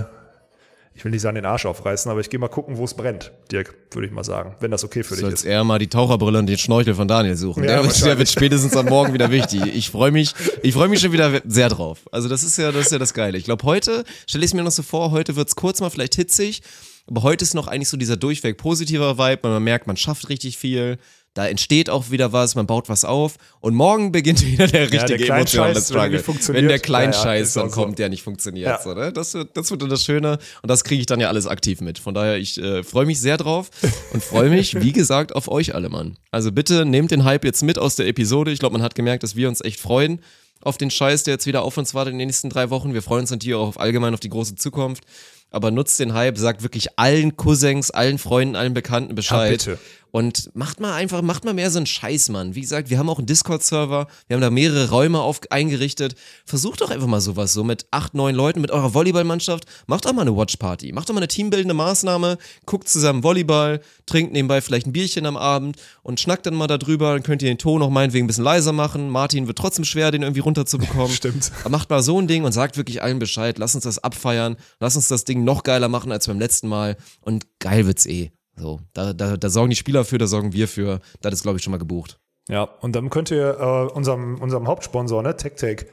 ich will nicht sagen, den Arsch aufreißen, aber ich gehe mal gucken, wo es brennt, Dirk, würde ich mal sagen, wenn das okay für dich ist. Du sollst eher mal die Taucherbrille und den Schnorchel von Daniel suchen. Ja, der, wird, der wird spätestens am Morgen wieder wichtig. Ich freue mich, ich freue mich schon wieder sehr drauf. Also das ist ja das, ist ja das Geile. Ich glaube, heute, stelle ich es mir noch so vor, heute wird es kurz mal vielleicht hitzig, aber heute ist noch eigentlich so dieser durchweg positiver Vibe, weil man merkt, man schafft richtig viel. Da entsteht auch wieder was, man baut was auf und morgen beginnt wieder der richtige ja, emotionale Struggle. Wenn der Kleinscheiß ja, ja, dann kommt, so. der nicht funktioniert. Ja. So, ne? das, wird, das wird dann das Schöne und das kriege ich dann ja alles aktiv mit. Von daher, ich äh, freue mich sehr drauf und freue mich, wie gesagt, auf euch alle, Mann. Also bitte nehmt den Hype jetzt mit aus der Episode. Ich glaube, man hat gemerkt, dass wir uns echt freuen auf den Scheiß, der jetzt wieder auf uns wartet in den nächsten drei Wochen. Wir freuen uns natürlich auch auf allgemein auf die große Zukunft. Aber nutzt den Hype, sagt wirklich allen Cousins, allen Freunden, allen Bekannten Bescheid. Ja, bitte. Und macht mal einfach, macht mal mehr so einen Scheiß, Mann. Wie gesagt, wir haben auch einen Discord-Server, wir haben da mehrere Räume auf, eingerichtet. Versucht doch einfach mal sowas so mit acht, neun Leuten, mit eurer Volleyballmannschaft. Macht doch mal eine Watch-Party, macht doch mal eine teambildende Maßnahme, guckt zusammen Volleyball, trinkt nebenbei vielleicht ein Bierchen am Abend und schnackt dann mal darüber. Dann könnt ihr den Ton auch meinetwegen ein bisschen leiser machen. Martin wird trotzdem schwer, den irgendwie runterzubekommen. Stimmt. Aber macht mal so ein Ding und sagt wirklich allen Bescheid. Lasst uns das abfeiern, lasst uns das Ding noch geiler machen als beim letzten Mal. Und geil wird's eh. So, da, da, da sorgen die Spieler für, da sorgen wir für. Das ist, glaube ich, schon mal gebucht. Ja, und dann könnt ihr äh, unserem, unserem Hauptsponsor, ne, TechTech,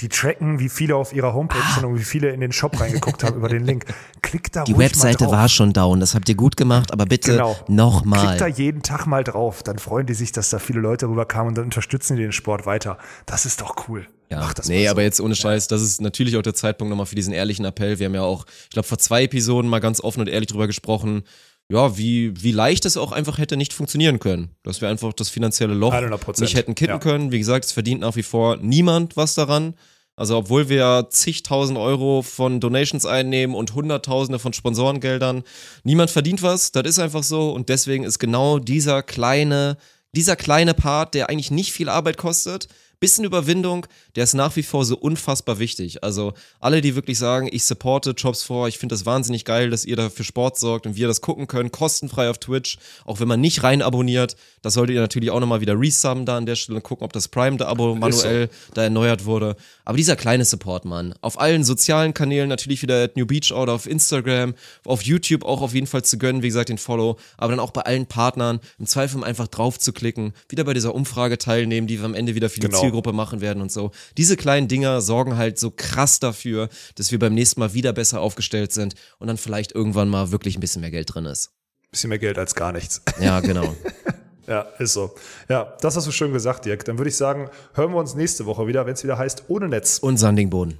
die tracken, wie viele auf ihrer Homepage ah. sind und wie viele in den Shop reingeguckt haben über den Link. Klickt da ruhig mal drauf. Die Webseite war schon down, das habt ihr gut gemacht, aber bitte genau. nochmal. Klickt da jeden Tag mal drauf, dann freuen die sich, dass da viele Leute rüberkamen und dann unterstützen die den Sport weiter. Das ist doch cool. Ja, Ach, das nee, so. aber jetzt ohne Scheiß, das ist natürlich auch der Zeitpunkt nochmal für diesen ehrlichen Appell. Wir haben ja auch, ich glaube, vor zwei Episoden mal ganz offen und ehrlich drüber gesprochen, ja, wie, wie leicht es auch einfach hätte nicht funktionieren können. Dass wir einfach das finanzielle Loch hundert Prozent nicht hätten kitten ja. können. Wie gesagt, es verdient nach wie vor niemand was daran. Also obwohl wir zigtausend Euro von Donations einnehmen und Hunderttausende von Sponsorengeldern, niemand verdient was, das ist einfach so. Und deswegen ist genau dieser kleine, dieser kleine Part, der eigentlich nicht viel Arbeit kostet, bisschen Überwindung, der ist nach wie vor so unfassbar wichtig. Also alle, die wirklich sagen, ich supporte Jobs vor, ich finde das wahnsinnig geil, dass ihr da für Sport sorgt und wir das gucken können, kostenfrei auf Twitch, auch wenn man nicht rein abonniert, das solltet ihr natürlich auch nochmal wieder resubben da an der Stelle und gucken, ob das Prime-Abo manuell da erneuert wurde. Aber dieser kleine Support, Mann, auf allen sozialen Kanälen natürlich wieder at New Beach Order auf Instagram, auf YouTube auch auf jeden Fall zu gönnen, wie gesagt, den Follow, aber dann auch bei allen Partnern, im Zweifel einfach drauf zu klicken, wieder bei dieser Umfrage teilnehmen, die wir am Ende wieder für die Zielgruppe machen werden und so. Diese kleinen Dinger sorgen halt so krass dafür, dass wir beim nächsten Mal wieder besser aufgestellt sind und dann vielleicht irgendwann mal wirklich ein bisschen mehr Geld drin ist. Ein bisschen mehr Geld als gar nichts. Ja, genau. Ja, ist so. Ja, das hast du schön gesagt, Dirk. Dann würde ich sagen, hören wir uns nächste Woche wieder, wenn es wieder heißt, ohne Netz. Und Sandigen Boden.